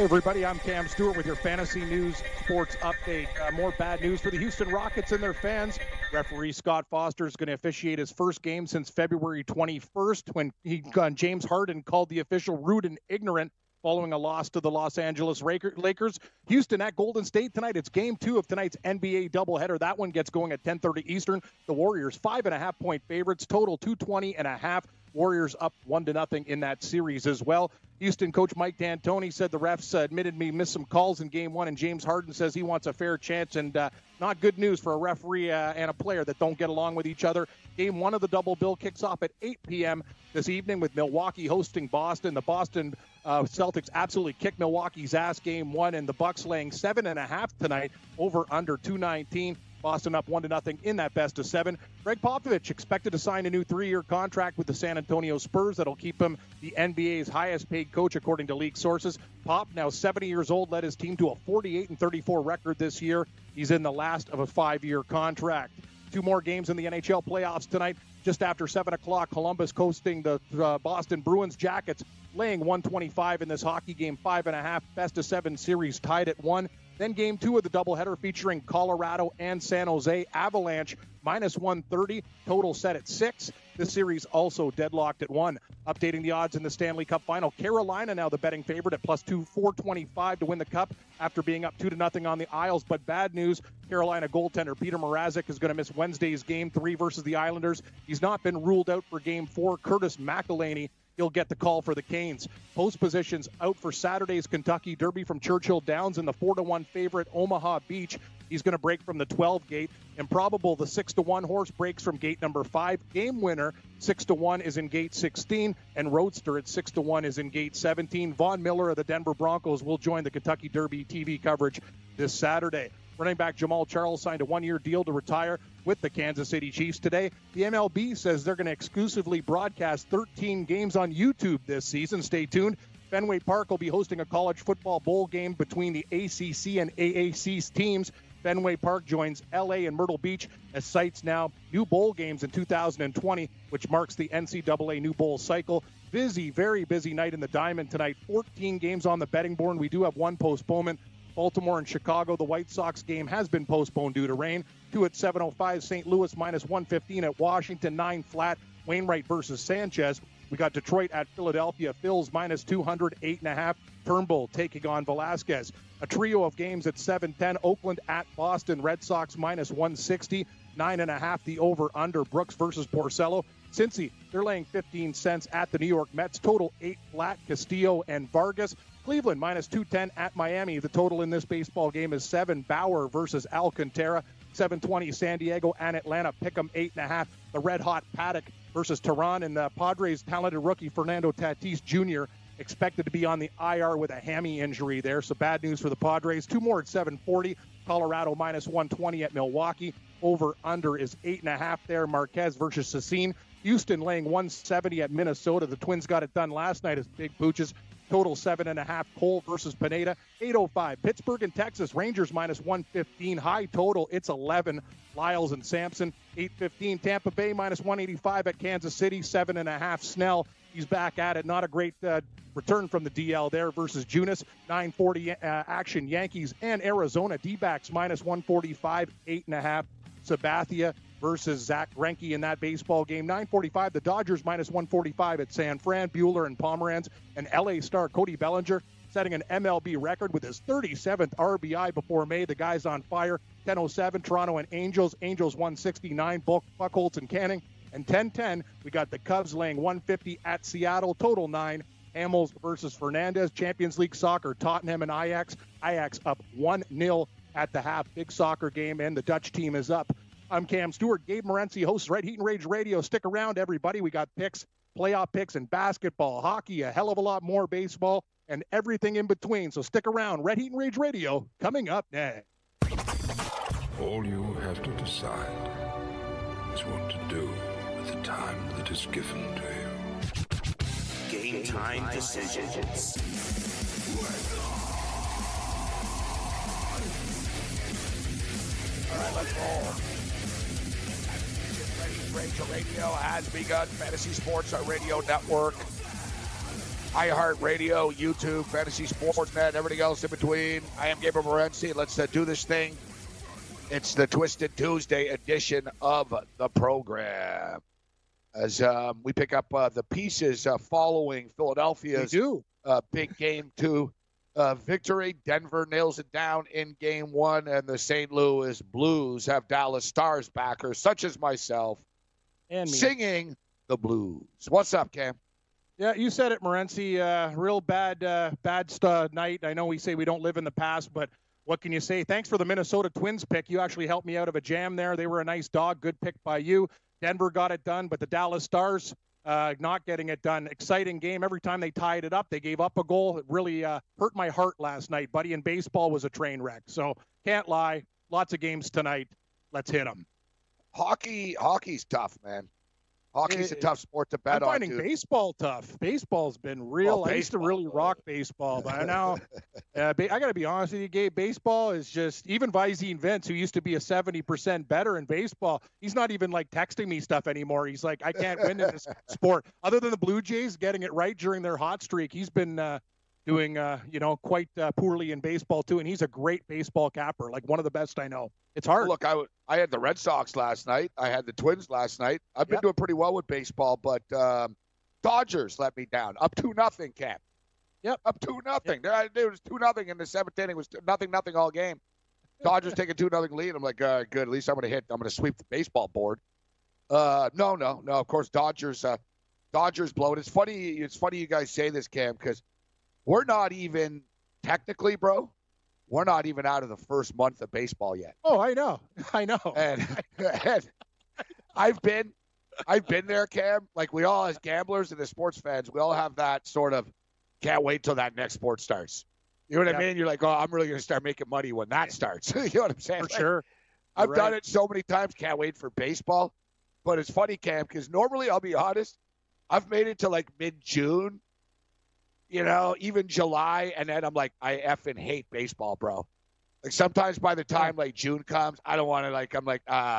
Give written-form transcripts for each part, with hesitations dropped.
Hey everybody, I'm Cam Stewart with your Fantasy News Sports Update. More bad news for the Houston Rockets and their fans. Referee Scott Foster is going to officiate his first game since February 21st when James Harden called the official rude and ignorant following a loss to the Los Angeles Lakers. Houston at Golden State tonight. It's game two of tonight's NBA doubleheader. That one gets going at 10:30 Eastern. The Warriors 5.5-point favorites, total 220.5. Warriors up 1-0 in that series as well. Houston coach Mike D'Antoni said the refs admittedly missed some calls in game one, and James Harden says he wants a fair chance, and not good news for a referee and a player that don't get along with each other. Game one of the double bill kicks off at 8 p.m. this evening with Milwaukee hosting Boston. The Boston Celtics absolutely kicked Milwaukee's ass game one, and the Bucks laying 7.5 tonight, over under 219. Boston up 1-0 in that best of seven. Greg Popovich expected to sign a new 3-year contract with the San Antonio Spurs that'll keep him the NBA's highest paid coach, according to league sources. Pop, now 70 years old, led his team to a 48-34 record this year. He's in the last of a 5-year contract. Two more games in the NHL playoffs tonight. Just after 7 o'clock, Columbus hosting the Boston Bruins. Jackets laying 125 in this hockey game, 5.5. Best of seven series tied at 1. Then game two of the doubleheader featuring Colorado and San Jose. Avalanche -130, total set at 6. This series also deadlocked at 1. Updating the odds in the Stanley Cup final. Carolina now the betting favorite at +425 to win the Cup after being up 2-0 on the Isles. But bad news, Carolina goaltender Peter Mrazek is going to miss Wednesday's game 3 versus the Islanders. He's not been ruled out for game 4. Curtis McElhinney, he'll get the call for the Canes. Post positions out for Saturday's Kentucky Derby from Churchill Downs and the 4-1 favorite Omaha Beach. He's going to break from the 12 gate. Improbable, the 6-1 horse, breaks from gate number 5. Game winner, 6-1, is in gate 16. And Roadster at 6-1 is in gate 17. Von Miller of the Denver Broncos will join the Kentucky Derby TV coverage this Saturday. Running back Jamal Charles signed a 1-year deal to retire with the Kansas City Chiefs today. The MLB says they're going to exclusively broadcast 13 games on YouTube this season. Stay tuned. Fenway Park will be hosting a college football bowl game between the ACC and AAC's teams. Fenway Park joins LA and Myrtle Beach as sites now new bowl games in 2020, which marks the NCAA new bowl cycle. Busy, very busy night in the Diamond tonight. 14 games on the betting board. We do have one postponement. Baltimore and Chicago, the White Sox game has been postponed due to rain. 2 at 7:05, St. Louis -115 at Washington, 9 flat, Wainwright versus Sanchez. We got Detroit at Philadelphia, Phils -200, 8.5, Turnbull taking on Velasquez. A trio of games at 7:10, Oakland at Boston, Red Sox -160, 9.5, the over-under, Brooks versus Porcello. Cincy, they're laying 15 cents at the New York Mets, total 8 flat, Castillo and Vargas. Cleveland -210 at Miami. The total in this baseball game is 7. Bauer versus Alcantara. 7:20 San Diego and Atlanta. Pick'em 8.5. The Red Hot Paddock versus Teheran. And the Padres' talented rookie Fernando Tatis Jr. expected to be on the IR with a hammy injury there. So bad news for the Padres. Two more at 7:40. Colorado -120 at Milwaukee. Over under is 8.5 there. Marquez versus Sassine. Houston laying 170 at Minnesota. The Twins got it done last night as big pooches. Total 7.5, Cole versus Pineda. 8:05, Pittsburgh and Texas. Rangers -115. High total, it's 11. Lyles and Sampson. 8:15, Tampa Bay -185 at Kansas City. 7.5, Snell. He's back at it. Not a great return from the DL there versus Junis. 9:40 action, Yankees and Arizona. D-backs -145, 8.5. Sabathia versus Zach Greinke in that baseball game. 9:45, the Dodgers -145 at San Fran. Buehler and Pomeranz, and LA star Cody Bellinger setting an MLB record with his 37th RBI before May. The guy's on fire. 10:07, Toronto and Angels. Angels 169, Buckholz and Canning. And 10:10, we got the Cubs laying 150 at Seattle. Total 9, Hamels versus Fernandez. Champions League soccer, Tottenham and Ajax. Ajax up 1-0 at the half. Big soccer game, and the Dutch team is up. I'm Cam Stewart. Gabe Morency hosts Red Heat and Rage Radio. Stick around, everybody. We got picks, playoff picks, and basketball, hockey, a hell of a lot more baseball, and everything in between. So stick around. Red Heat and Rage Radio coming up next. All you have to decide is what to do with the time that is given to you. Game time decisions. All right, let's roll. Rachel Radio has begun. Fantasy Sports Radio Network. iHeartRadio, YouTube, Fantasy Sports Net, everything else in between. I am Gabriel Morency. Let's do this thing. It's the Twisted Tuesday edition of the program. As we pick up the pieces following Philadelphia's big game two victory. Denver nails it down in game one, and the St. Louis Blues have Dallas Stars backers, such as myself, and me, singing the blues. What's up, Cam? Yeah, you said it, Morency. Real bad night. I know we say we don't live in the past, but what can you say? Thanks for the Minnesota Twins pick. You actually helped me out of a jam there. They were a nice dog. Good pick by you. Denver got it done, but the Dallas Stars not getting it done. Exciting game. Every time they tied it up, they gave up a goal. It really hurt my heart last night, buddy, and baseball was a train wreck. So can't lie. Lots of games tonight. Let's hit them. Hockey's tough, man. Hockey's a tough sport to bet on. I'm finding baseball tough. Baseball's been real. I used to really rock baseball, but now I got to be honest with you, Gabe. Baseball is just, even Visine Vince, who used to be a 70% better in baseball, he's not even like texting me stuff anymore. He's like, I can't win in this sport. Other than the Blue Jays getting it right during their hot streak, he's been doing, quite poorly in baseball too, and he's a great baseball capper, like one of the best I know. It's hard. Look, I had the Red Sox last night. I had the Twins last night. I've been doing pretty well with baseball, but Dodgers let me down. Up 2-0, Cap. Yep. Up 2-0. Yep. It was 2-0 in the seventh inning. It was 0-0 all game. Dodgers take a 2-0 lead. I'm like, good. At least I'm going to hit. I'm going to sweep the baseball board. No. Of course, Dodgers blow it. It's funny you guys say this, Cam, because we're not even technically, bro. We're not even out of the first month of baseball yet. Oh, I know. And I've been there, Cam. Like we all, as gamblers and as sports fans, we all have that sort of can't wait till that next sport starts. You know what I mean? You're like, oh, I'm really going to start making money when that starts. You know what I'm saying? For sure. I've done it so many times. Can't wait for baseball. But it's funny, Cam, because normally, I'll be honest, I've made it to like mid-June. You know, even July, and then I'm like, I effing hate baseball, bro. Like sometimes by the time like June comes, I don't want to like. I'm like, I'm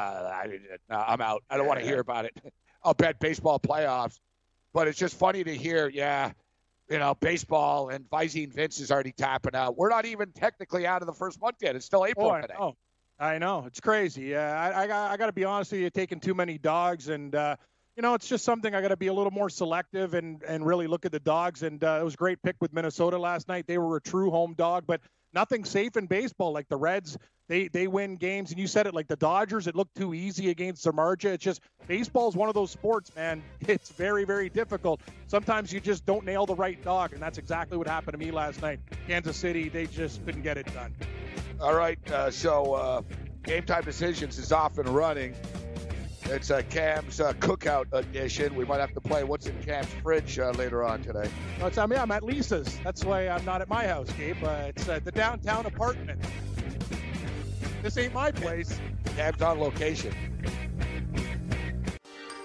out. I don't want to hear about it. I'll bet baseball playoffs, but it's just funny to hear. Yeah, you know, baseball and Visine Vince is already tapping out. We're not even technically out of the first month yet. It's still April today. I know. It's crazy. Yeah, I got to be honest with you. Taking too many dogs and. You know, it's just something I got to be a little more selective and really look at the dogs. And it was a great pick with Minnesota last night. They were a true home dog, but nothing safe in baseball. Like the Reds, they win games. And you said it, like the Dodgers, it looked too easy against Samardzija. It's just baseball is one of those sports, man. It's very, very difficult. Sometimes you just don't nail the right dog. And that's exactly what happened to me last night. Kansas City, they just couldn't get it done. All right. So Game Time Decisions is off and running. It's Cam's cookout edition. We might have to play What's in Cam's Fridge later on today. No, I'm at Lisa's. That's why I'm not at my house, Gabe. It's the downtown apartment. This ain't my place. Cam's on location.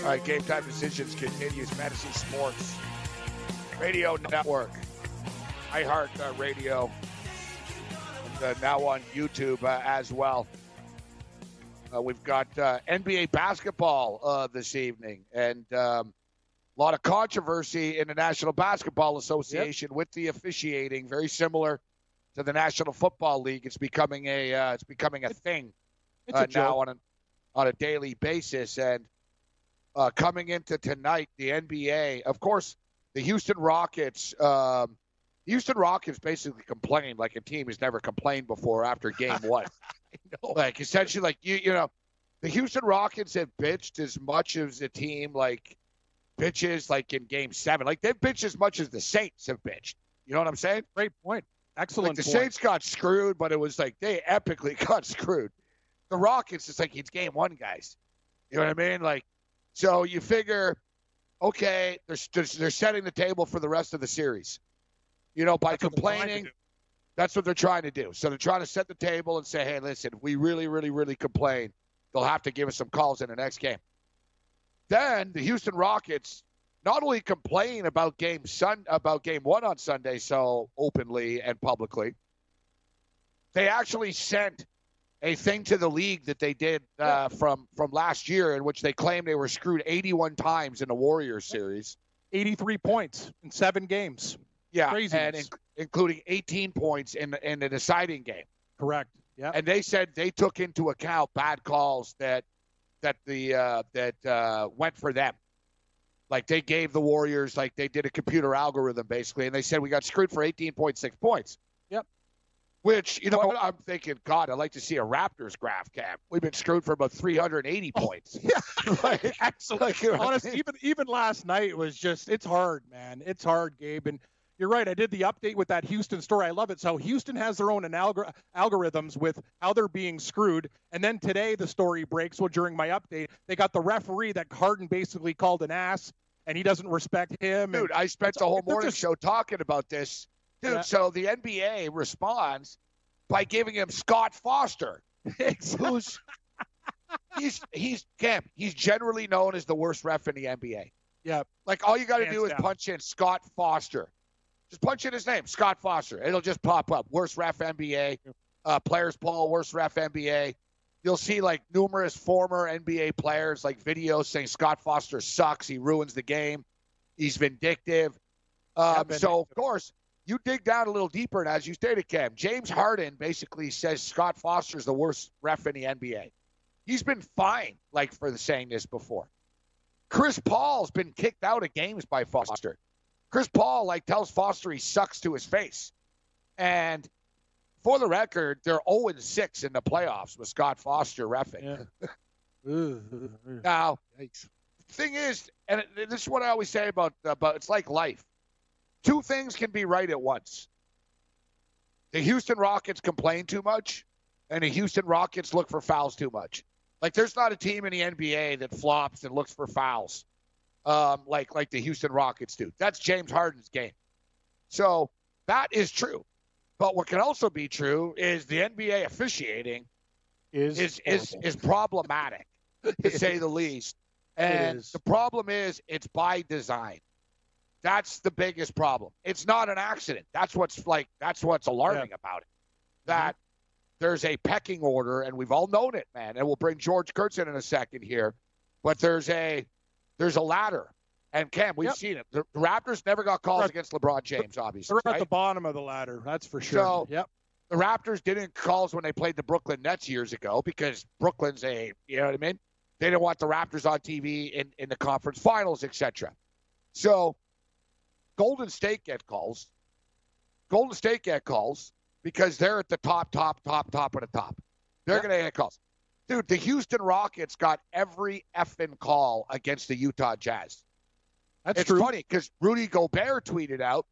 All right, Game Time Decisions continues. Fantasy Sports Radio Network, iHeart Radio, and now on YouTube as well. We've got NBA basketball this evening, and a lot of controversy in the National Basketball Association with the officiating. Very similar to the National Football League. It's becoming a thing now on a daily basis, and. Coming into tonight, the NBA, of course, the Houston Rockets basically complained like a team has never complained before after game one. Like essentially, like you know, the Houston Rockets have bitched as much as the team like bitches like in game 7. Like they've bitched as much as the Saints have bitched. You know what I'm saying? Great point. Excellent. Like the Saints got screwed, but it was like they epically got screwed. The Rockets, it's like it's game one, guys. You know what I mean? Like, so you figure, okay, they're setting the table for the rest of the series. You know, by complaining, that's what they're trying to do. So they're trying to set the table and say, hey, listen, if we really, really, really complain, they'll have to give us some calls in the next game. Then the Houston Rockets not only complain about game one on Sunday so openly and publicly, they actually sent a thing to the league that they did from last year in which they claimed they were screwed 81 times in the Warriors series. 83 points in 7 games. Yeah, craziness. And including 18 points in the deciding game. Correct. Yeah. And they said they took into account bad calls that went for them. Like they gave the Warriors, like they did a computer algorithm basically, and they said we got screwed for 18.6 points. Yep. Which, you know, well, I'm thinking, God, I'd like to see a Raptors graph, Cam. We've been screwed for about 380 points. Yeah. Like, absolutely. Like, you know, honestly, I mean? even last night was just, it's hard, man. It's hard, Gabe. And you're right. I did the update with that Houston story. I love it. So Houston has their own algorithms with how they're being screwed. And then today the story breaks. Well, during my update, they got the referee that Harden basically called an ass, and he doesn't respect him. Dude, I spent the whole morning show talking about this. Dude, yeah. So the NBA responds by giving him Scott Foster, who's he's generally known as the worst ref in the NBA. Yeah. Like all you got to do is punch in Scott Foster. Just punch in his name, Scott Foster. It'll just pop up. Worst ref NBA, players poll, worst ref NBA. You'll see like numerous former NBA players, like videos saying Scott Foster sucks. He ruins the game. He's vindictive. So, of course, you dig down a little deeper. And as you stated, Cam, James Harden basically says Scott Foster's the worst ref in the NBA. He's been fined like for saying this before. Chris Paul's been kicked out of games by Foster. Chris Paul, like, tells Foster he sucks to his face. And for the record, they're 0-6 in the playoffs with Scott Foster reffing. Yeah. Now, yikes. Thing is, and this is what I always say about it's like life. Two things can be right at once. The Houston Rockets complain too much, and the Houston Rockets look for fouls too much. Like, there's not a team in the NBA that flops and looks for fouls. Like the Houston Rockets do. That's James Harden's game. So that is true. But what can also be true is the NBA officiating is problematic, to say the least. And the problem is it's by design. That's the biggest problem. It's not an accident. That's what's alarming about it. That there's a pecking order, and we've all known it, man. And we'll bring George Kurtz in a second here. But there's a ladder. And, Cam, we've seen it. The Raptors never got calls against LeBron James, obviously. They're at the bottom of the ladder, that's for sure. So the Raptors didn't calls when they played the Brooklyn Nets years ago because Brooklyn's you know what I mean? They didn't want the Raptors on TV in the conference finals, etc. So Golden State get calls. Golden State get calls because they're at the top of the top. They're going to get calls. Dude, the Houston Rockets got every effing call against the Utah Jazz. It's funny because Rudy Gobert tweeted out,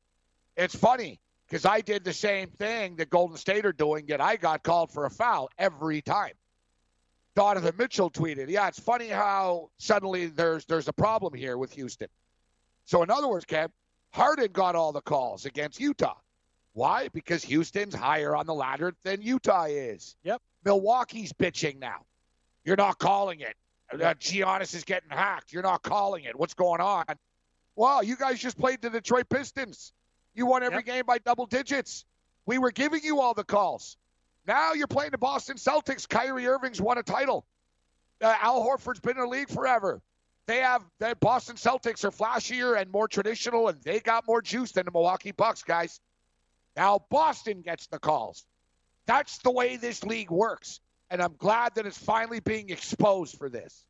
it's funny because I did the same thing that Golden State are doing, yet I got called for a foul every time. Donovan Mitchell tweeted, yeah, it's funny how suddenly there's a problem here with Houston. So in other words, Kev, Harden got all the calls against Utah. Why? Because Houston's higher on the ladder than Utah is. Yep. Milwaukee's bitching now. You're not calling it. Giannis is getting hacked. You're not calling it. What's going on? Well, you guys just played the Detroit Pistons. You won every game by double digits. We were giving you all the calls. Now you're playing the Boston Celtics. Kyrie Irving's won a title. Al Horford's been in the league forever. The Boston Celtics are flashier and more traditional, and they got more juice than the Milwaukee Bucks, guys. Now Boston gets the calls. That's the way this league works, and I'm glad that it's finally being exposed for this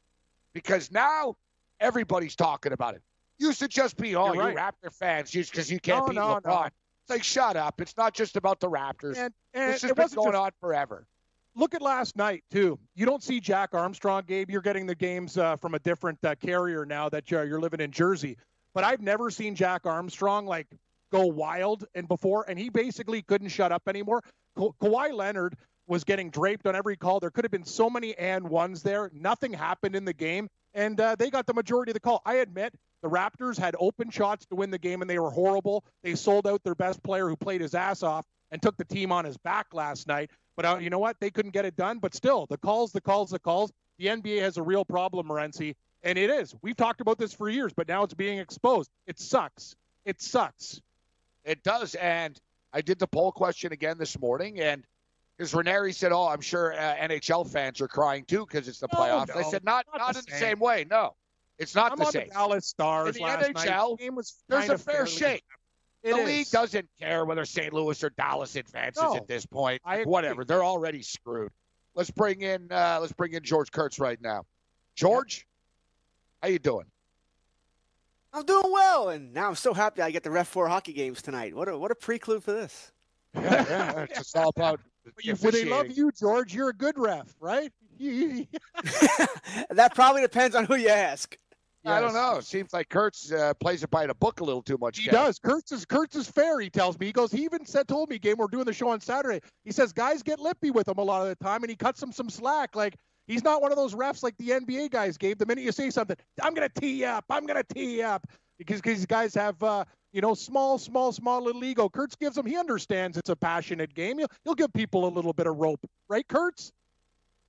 because now everybody's talking about it. Used to just be, oh, you Raptor fans because you can't beat LeBron. No. It's like, shut up. It's not just about the Raptors. And this has been going on forever. Look at last night, too. You don't see Jack Armstrong, Gabe. You're getting the games from a different carrier now that you're living in Jersey. But I've never seen Jack Armstrong, like, go wild and before, and he basically couldn't shut up anymore. Kawhi Leonard was getting draped on every call. There could have been so many and ones there. Nothing happened in the game, and they got the majority of the call. I admit the Raptors had open shots to win the game, and they were horrible. They sold out their best player who played his ass off and took the team on his back last night. But you know what? They couldn't get it done. But still, the calls. The NBA has a real problem, Morency, and it is. We've talked about this for years, but now it's being exposed. It sucks. It does, and I did the poll question again this morning, and because Ranieri said, oh, I'm sure NHL fans are crying too because it's the playoffs. No, I said, not in the same way. No, it's not the same. I'm on the Dallas Stars in the last NHL, night. The game was there's a fair shake. The league doesn't care whether St. Louis or Dallas advances at this point. Whatever, they're already screwed. Let's bring in George Kurtz right now. George, how you doing? I'm doing well, and now I'm so happy I get to ref 4 hockey games tonight. What a preclude for this. Yeah, it's just all about they love you, George. You're a good ref, right? That probably depends on who you ask. Yes. I don't know. It seems like Kurtz plays it by the book a little too much. He does. Kurtz is fair, he tells me. He goes, he even told me, Gabe, we're doing the show on Saturday. He says, guys get lippy with him a lot of the time, and he cuts him some slack. Like, he's not one of those refs like the NBA guys, Gabe. The minute you say something, I'm going to tee up. Because these guys have, small little ego. Kurtz gives him, he understands it's a passionate game. He'll give people a little bit of rope. Right, Kurtz?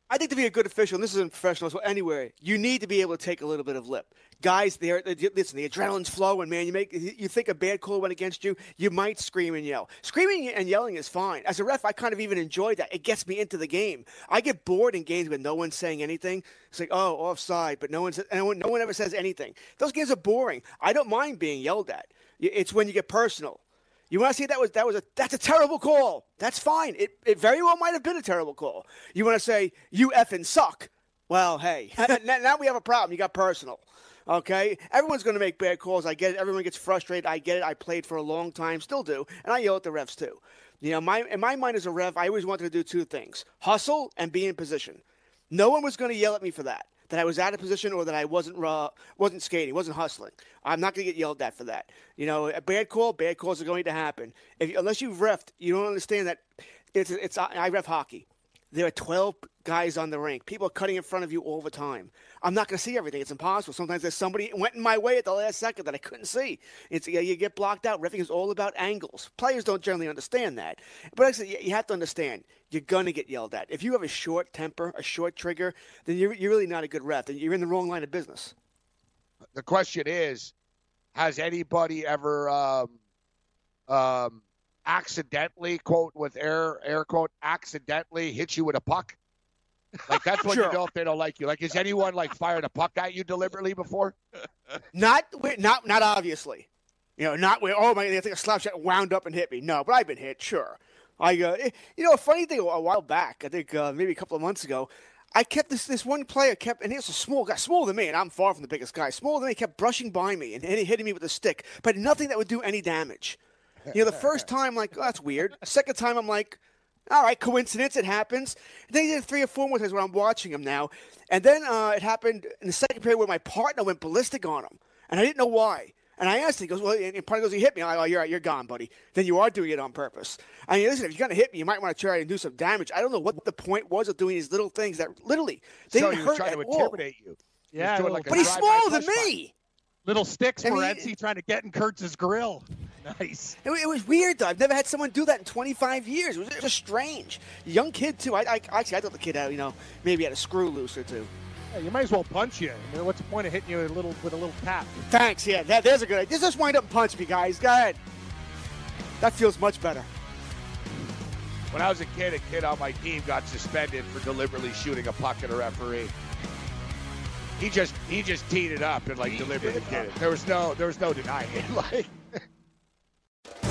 I think to be a good official, and this isn't professional, so anyway, you need to be able to take a little bit of lip. Guys, listen, the adrenaline's flowing, man. You think a bad call went against you, you might scream and yell. Screaming and yelling is fine. As a ref, I kind of even enjoy that. It gets me into the game. I get bored in games with no one saying anything. It's like, oh, offside, but no one ever says anything. Those games are boring. I don't mind being yelled at. It's when you get personal. You want to see that's a terrible call. That's fine. It very well might have been a terrible call. You want to say, you effing suck. Well, hey, now we have a problem. You got personal. Okay? Everyone's going to make bad calls. I get it. Everyone gets frustrated. I get it. I played for a long time. Still do. And I yell at the refs, too. You know, in my mind as a ref, I always wanted to do two things. Hustle and be in position. No one was going to yell at me for that I was out of position or that I wasn't skating, wasn't hustling. I'm not going to get yelled at for that. You know, a bad calls are going to happen. Unless you've refed, you don't understand that. I ref hockey. There are 12 guys on the rink. People are cutting in front of you all the time. I'm not going to see everything. It's impossible. Sometimes there's somebody went in my way at the last second that I couldn't see. You get blocked out. Reffing is all about angles. Players don't generally understand that. But actually, you have to understand, you're going to get yelled at. If you have a short temper, a short trigger, then you're really not a good ref. Then you're in the wrong line of business. The question is, has anybody ever accidentally, quote, with air quote, accidentally hit you with a puck? Like, that's what you know if they don't like you. Like, has anyone, like, fired a puck at you deliberately before? Not obviously. You know, not where, oh, my, they think a slap shot wound up and hit me. No, but I've been hit, sure. A funny thing, a while back, I think maybe a couple of months ago, I kept this one player kept, and he was a small guy, smaller than me, and I'm far from the biggest guy, smaller than me, kept brushing by me and hitting me with a stick, but nothing that would do any damage. You know, the first time, like, oh, that's weird. The second time, I'm like, all right, coincidence, it happens. And then he did 3 or 4 more times when I'm watching him now. And then it happened in the second period where my partner went ballistic on him. And I didn't know why. And I asked him, he goes, well, and partner goes, he hit me. I'm like, oh, you're right, you're gone, buddy. Then you are doing it on purpose. I mean, listen, if you're going to hit me, you might want to try and do some damage. I don't know what the point was of doing these little things that literally, they didn't hurt at all. So he was trying to intimidate you. Yeah, but he's smaller than me. Little sticks for Etsy trying to get in Kurtz's grill. Nice. It was weird, though. I've never had someone do that in 25 years. It was just strange. Young kid, too. I thought the kid had, maybe had a screw loose or two. Yeah, you might as well punch you. I mean, what's the point of hitting you with a little tap? Thanks, yeah. There's a good idea. Just wind up and punch me, guys. Go ahead. That feels much better. When I was a kid on my team got suspended for deliberately shooting a puck at a referee. He just teed it up and deliberately did it. There was no denying it.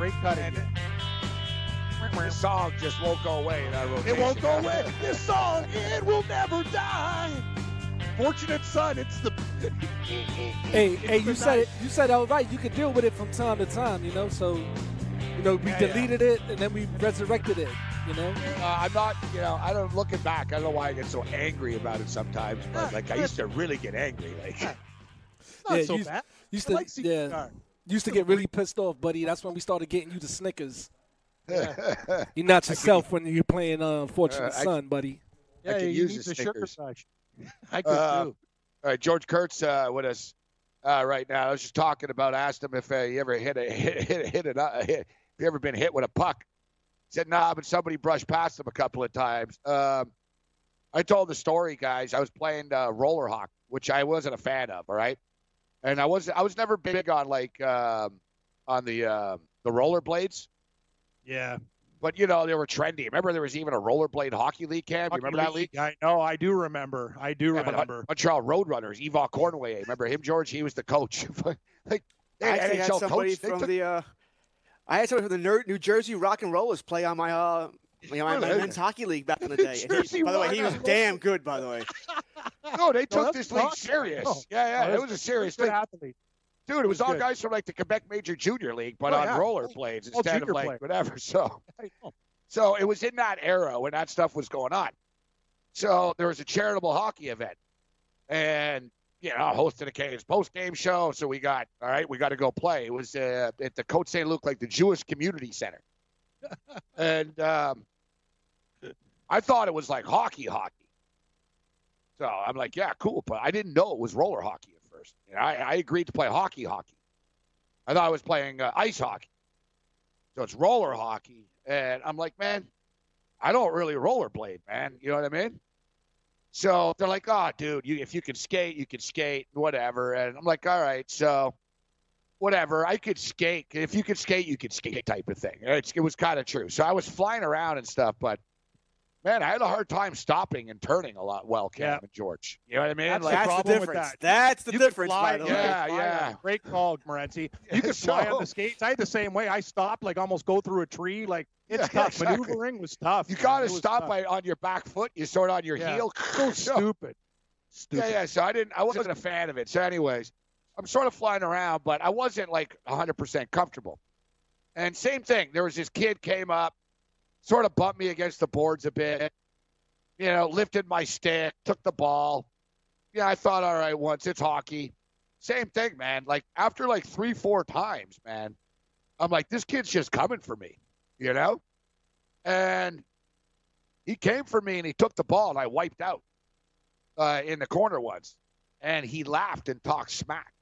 Great cutting. This song just won't go away in our rotation. It won't go away. This song, it will never die. Fortunate Son, it's the. Hey, you said it. You said all right. You could deal with it from time to time, you know. So, you know, we deleted it and then we resurrected it, you know. I'm not, you know, I don't looking back. I don't know why I get so angry about it sometimes, but like I used to really get angry. Like, not so bad. Used to get really pissed off, buddy. That's when we started getting you the Snickers. Yeah. You're not yourself when you're playing Fortunate Son, buddy. Yeah, you need the sugar rush. I could too. All right, George Kurtz with us right now. I was just talking about. Asked him if he ever hit, if he ever been hit with a puck. He said, "Nah, but somebody brushed past him a couple of times." I told the story, guys. I was playing roller hockey, which I wasn't a fan of. All right, and I was never big on like on the roller blades. Yeah. But, you know, they were trendy. Remember there was even a rollerblade hockey league camp? You remember that league? No, I do remember. I remember. Montreal Roadrunners, Yvon Cornway. Remember him, George? He was the coach. Like, I actually had somebody from the New Jersey Rock and Rollers play on my my men's hockey league back in the day. By the way, he was damn good, by the way. No, they took this league serious. No. Yeah, it was a serious thing. Athlete. Dude, it was all good. Guys from, like, the Quebec Major Junior League, but on rollerblades instead of, like, whatever. So it was in that era when that stuff was going on. So there was a charitable hockey event. And, you know, hosted a Canes post-game show. So we got to go play. It was at the Côte St. Luc, like, the Jewish Community Center. And I thought it was, like, hockey. So I'm like, yeah, cool. But I didn't know it was roller hockey. You know, I agreed to play hockey. I thought I was playing ice hockey. So it's roller hockey. And I'm like, man, I don't really rollerblade, man. You know what I mean? So they're like, oh, dude, if you can skate, you can skate, whatever. And I'm like, all right, so whatever. I could skate. If you could skate, you could skate type of thing. It was kind of true. So I was flying around and stuff, but, man, I had a hard time stopping and turning a lot. Well, Cam and George, you know what I mean? That's, like, that's the difference. That's the difference. Fly, by the way. Yeah. Great call, Morency. You could fly on the skates. I had the same way. I stopped, like almost go through a tree. Like it's tough. Exactly. Maneuvering was tough. You got to stop on your back foot. You sort of on your heel. So stupid. Yeah. So I wasn't a fan of it. So, anyways, I'm sort of flying around, but I wasn't like 100% comfortable. And same thing. There was this kid came up. Sort of bumped me against the boards a bit, you know, lifted my stick, took the ball. Yeah, I thought, all right, once, it's hockey. Same thing, man. Like, after, like, 3-4 times, man, I'm like, this kid's just coming for me, you know? And he came for me, and he took the ball, and I wiped out in the corner once. And he laughed and talked smack.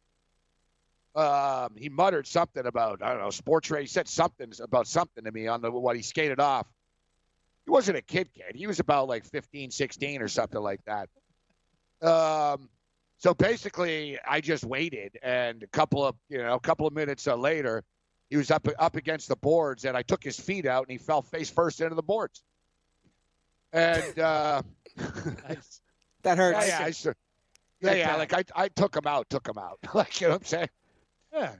He muttered something about, I don't know, sports radio. He said something to me on what he skated off. He wasn't a kid. He was about like 15, 16 or something like that. So basically I just waited, and a couple of minutes later, he was up against the boards, and I took his feet out and he fell face first into the boards. And, that hurts. Yeah. Like I took him out. Like, you know what I'm saying? Yeah,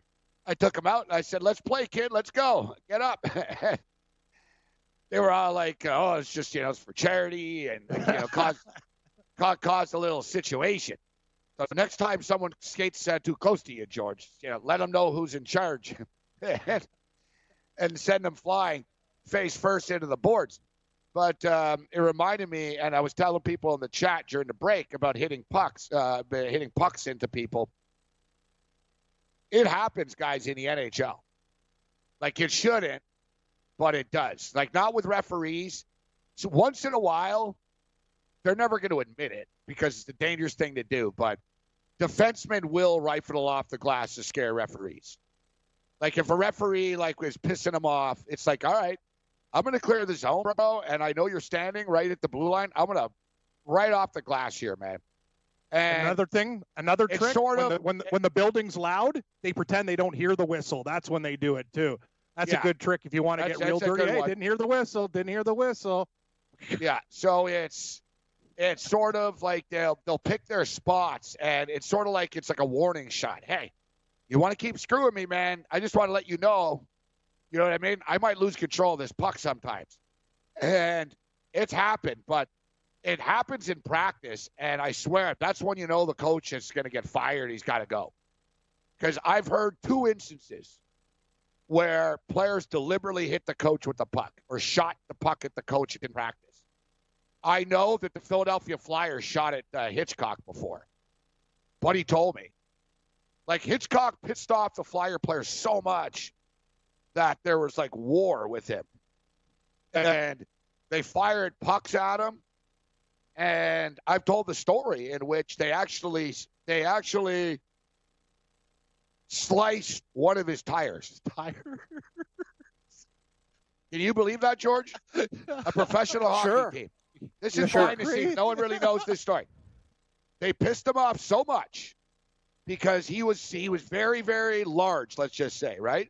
I took him out, and I said, let's play, kid. Let's go. Get up. They were all like, oh, it's just, you know, it's for charity and, you know, caused a little situation. So the next time someone skates too close to you, George, you know, let them know who's in charge and send them flying face first into the boards. But it reminded me, and I was telling people in the chat during the break about hitting pucks into people. It happens, guys, in the NHL. Like, it shouldn't, but it does. Like, not with referees. So once in a while, they're never going to admit it because it's a dangerous thing to do. But defensemen will rifle off the glass to scare referees. Like, if a referee, like, was pissing them off, it's like, all right, I'm going to clear the zone, bro, and I know you're standing right at the blue line. I'm going to right off the glass here, man. And another trick, sort of, when the building's loud, they pretend they don't hear the whistle. That's when they do it, too. That's a good trick if you want to get real dirty. Hey, didn't hear the whistle. Yeah, so it's sort of like they'll pick their spots, and it's sort of like it's like a warning shot. Hey, you want to keep screwing me, man? I just want to let you know You know what I mean? I might lose control of this puck sometimes. And it's happened, but it happens in practice. And I swear, that's when you know the coach is going to get fired. He's got to go. Because I've heard two instances where players deliberately hit the coach with the puck or shot the puck at the coach in practice. I know that the Philadelphia Flyers shot at Hitchcock before. But he told me. Like, Hitchcock pissed off the Flyer players so much that there was, like, war with him. And they fired pucks at him. And I've told the story in which they actually sliced one of his tires. Can you believe that, George? A professional hockey team. This is behind the scenes. No one really knows this story. They pissed him off so much because he was very, very large, let's just say, right?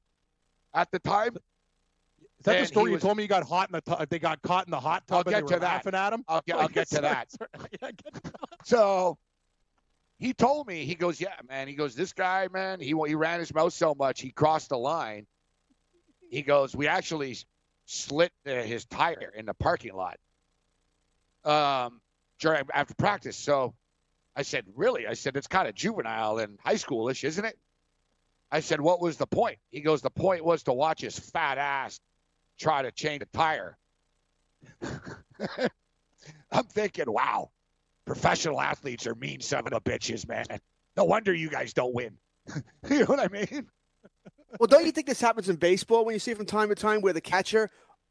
At the time. Is that the story you told me you got hot in the they got caught in the hot tub and they were laughing at him? I'll get to that. So he told me, he goes, yeah, man. He goes, this guy, man, he ran his mouth so much, he crossed the line. He goes, we actually slit his tire in the parking lot after practice. So I said, really? I said, it's kind of juvenile and high schoolish, isn't it? I said, what was the point? He goes, the point was to watch his fat ass try to change a tire. I'm thinking, wow, professional athletes are mean son of a bitches, man. No wonder you guys don't win. You know what I mean? Well, don't you think this happens in baseball when you see from time to time where the catcher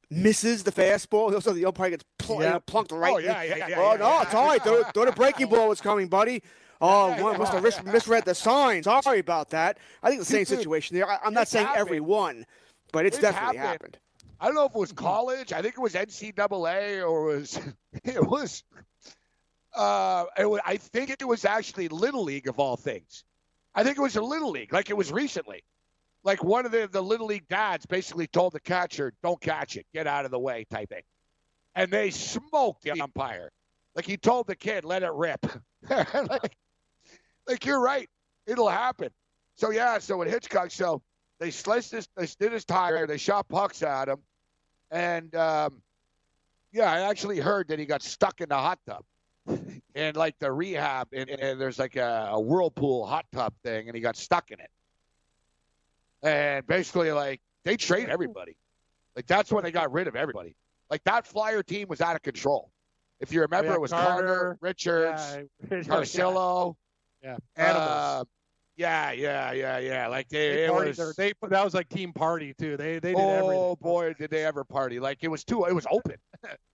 misses the fastball? Also, the umpire gets plunked right. Oh, yeah. It's all right. Throw the breaking ball was coming, buddy. Must have misread the signs. Sorry about that. I think the same situation there. I'm not saying everyone, but it's definitely happened. I don't know if it was college. I think it was NCAA or it was I think it was actually Little League of all things. I think it was a Little League, like it was recently. Like one of the Little League dads basically told the catcher, don't catch it, get out of the way type thing. And they smoked the umpire. Like he told the kid, let it rip. like you're right. It'll happen. So, yeah, with Hitchcock, they sliced his, they did his tire, they shot pucks at him. And, I actually heard that he got stuck in the hot tub. And, like, the rehab, and there's, like, a whirlpool hot tub thing, and he got stuck in it. And basically, like, they traded everybody. Like, that's when they got rid of everybody. Like, that Flyer team was out of control. If you remember, it was Carter Richards, Carcillo. Yeah. Animals. Yeah. Like they that was like team party too. They did everything. Oh boy, did they ever party? Like it was open.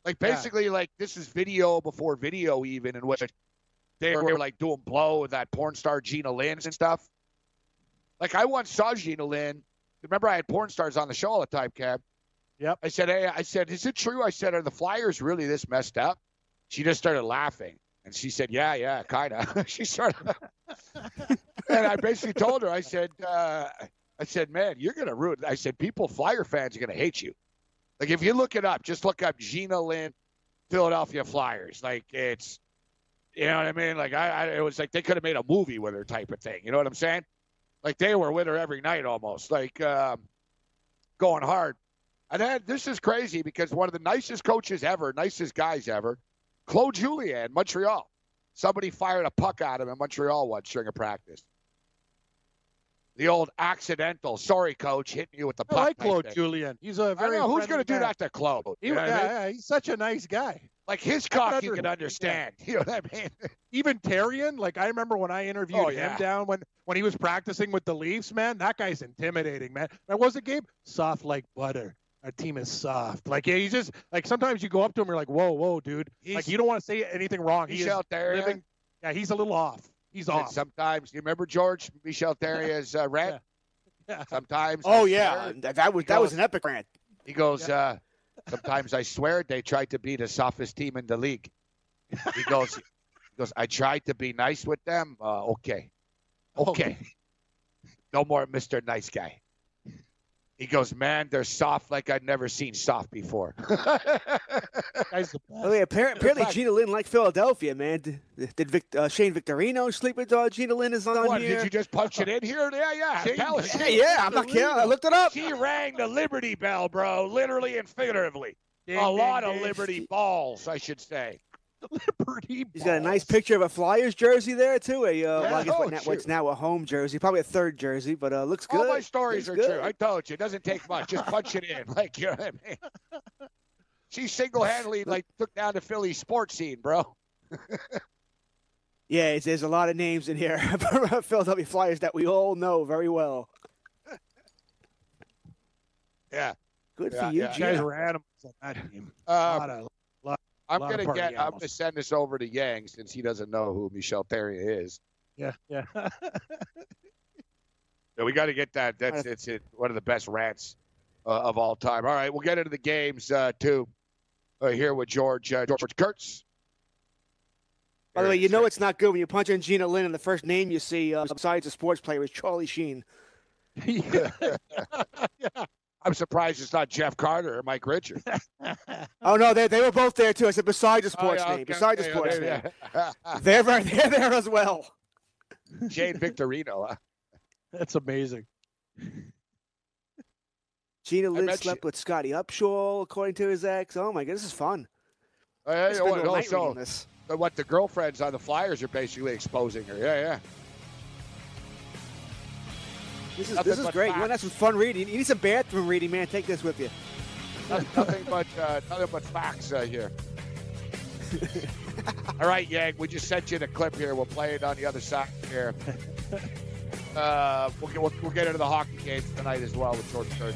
Like basically like this is video before video even, in which they were like doing blow with that porn star Gina Lynn and stuff. Like I once saw Gina Lynn. Remember I had porn stars on the show all the time, Cab. Yep. I said, hey, is it true? I said, are the Flyers really this messed up? She just started laughing. And she said, yeah, kind of. She started. And I basically told her, I said, man, you're going to ruin it. I said, Flyer fans are going to hate you. Like, if you look it up, just look up Gina Lynn, Philadelphia Flyers. Like, it's, you know what I mean? Like, it was like they could have made a movie with her type of thing. You know what I'm saying? Like, they were with her every night almost, like going hard. And then this is crazy because one of the nicest coaches ever, nicest guys ever, Claude Julien, Montreal. Somebody fired a puck at him in Montreal once during a practice. The old accidental, sorry, coach, hitting you with the puck. I like Claude Julien. He's a very who's going to do that to Claude? You know he's such a nice guy. Like Hitchcock, you can understand. Yeah. You know what I mean? Even Teheran, like I remember when I interviewed him down when he was practicing with the Leafs, man, that guy's intimidating, man. That was a game, soft like butter. Our team is soft. Like, yeah, he's just, like, sometimes you go up to him, you're like, whoa, dude. Like, you don't want to say anything wrong. Michel Therrien. Yeah, he's a little off. He's off. Sometimes, you remember, George, Michel Therrien's rant? Yeah. Sometimes. Oh, yeah. That was an epic rant. He goes, sometimes I swear they tried to be the softest team in the league. He goes, I tried to be nice with them. Okay. No more Mr. Nice Guy. He goes, man, they're soft like I'd never seen soft before. Well, yeah, apparently Gina Lynn liked Philadelphic, man. Did Shane Victorino sleep with Gina Lynn is on here? Did you just punch it in here? Yeah. Shane, I'm not kidding. I looked it up. She rang the Liberty Bell, bro, literally and figuratively. A lot of Liberty balls, I should say. Liberty balls. He's got a nice picture of a Flyers jersey there, too. It's now a home jersey, probably a third jersey, but looks good. All my stories are true. I told you, it doesn't take much. Just punch it in. Like, you know what I mean? She single-handedly took down the Philly sports scene, bro. Yeah, there's a lot of names in here. Philadelphia Flyers that we all know very well. Yeah. Good for you, Gina. You guys were animals on that team. I'm going to send this over to Yang since he doesn't know who Michel Therrien is. Yeah. So we got to get that. It's one of the best rants of all time. All right, we'll get into the games too. Here with George Kurtz. By the way, you know it's not good when you punch in Gina Lynn and the first name you see besides a sports player is Charlie Sheen. Yeah. Yeah. I'm surprised it's not Jeff Carter or Mike Richard. Oh, no, they were both there, too. I said besides the sports name. Besides the sports name. They're there as well. Shane Victorino. That's amazing. Gina Lynn slept with Scotty Upshaw, according to his ex. Oh, my God, this is fun. What the girlfriends on the Flyers are basically exposing her. Yeah. This is great. Facts. You want to have some fun reading? You need some bathroom reading, man. Take this with you. Nothing but facts here. All right, Yang, we just sent you the clip here. We'll play it on the other side here. We'll get into the hockey games tonight as well with George Kurtz.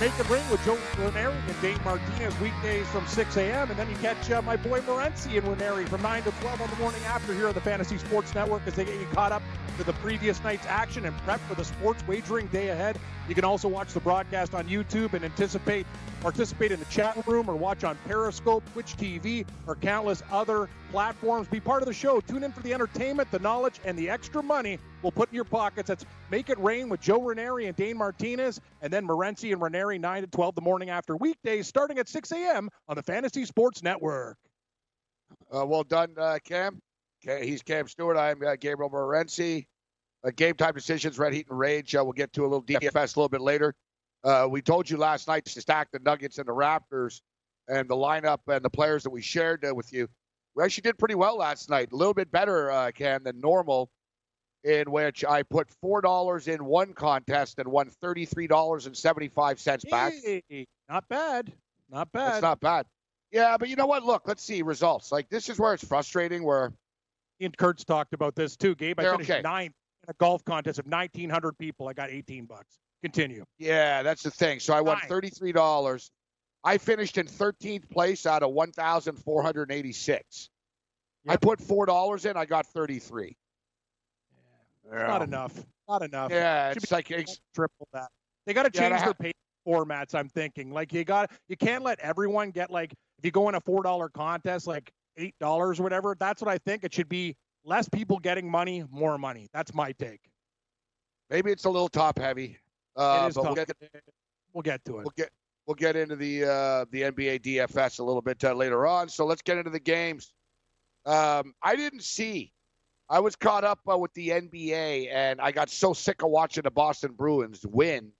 Take the Ring with Joe Ranieri and Dave Martinez weekdays from 6 a.m. And then you catch my boy Morency and Ranieri from 9 to 12 on the morning after here on the Fantasy Sports Network as they get you caught up to the previous night's action and prep for the sports wagering day ahead. You can also watch the broadcast on YouTube and participate in the chat room or watch on Periscope, Twitch TV, or countless other platforms. Be part of the show. Tune in for the entertainment, the knowledge, and the extra money we'll put in your pockets. That's Make It Rain with Joe Ranieri and Dane Martinez, and then Morency and Ranieri 9 to 12 the morning after weekdays starting at 6 a.m. on the Fantasy Sports Network. Well done, Cam. He's Cam Stewart. I'm Gabriel Morency. Game time decisions, Red Heat and Rage. We'll get to a little DFS a little bit later. We told you last night to stack the Nuggets and the Raptors and the lineup and the players that we shared with you. We actually did pretty well last night, a little bit better, Cam, than normal, in which I put $4 in one contest and won $33.75 back. Hey, not bad. That's not bad. Yeah, but you know what? Look, let's see results. Like, this is where it's frustrating. Where and Kurtz talked about this too, Gabe. I finished ninth in a golf contest of 1,900 people. I got $18. Continue. Yeah, that's the thing. So I won $33. I finished in 13th place out of 1,486. Yep. I put $4 in. I got 33. Yeah. Not enough. Yeah, it's like triple that. They got to change their pay formats. I'm thinking like you can't let everyone get like if you go in a $4 contest like $8 or whatever. That's what I think it should be. Less people getting money, more money. That's my take. Maybe it's a little top heavy. We'll get to it. We'll get into the NBA DFS a little bit later on. So let's get into the games. I was caught up with the NBA, and I got so sick of watching the Boston Bruins win,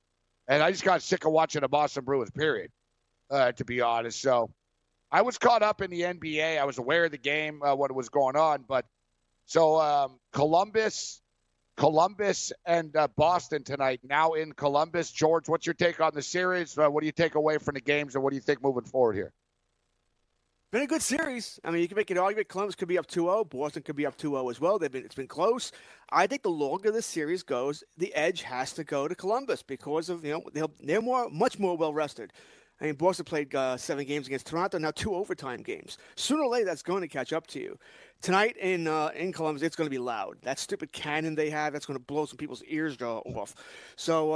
and I just got sick of watching the Boston Bruins, period, to be honest. So I was caught up in the NBA. I was aware of the game, what was going on. But so Columbus Columbus and Boston tonight, now in Columbus. George, what's your take on the series? What do you take away from the games, and what do you think moving forward here? Been a good series. I mean, you can make an argument. Columbus could be up 2-0. Boston could be up 2-0 as well. It's been close. I think the longer this series goes, the edge has to go to Columbus because of, they're much more well-rested. I mean, Boston played 7 games against Toronto, now 2 overtime games. Sooner or later, that's going to catch up to you. Tonight in Columbus, it's going to be loud. That stupid cannon they have, that's going to blow some people's ears off. So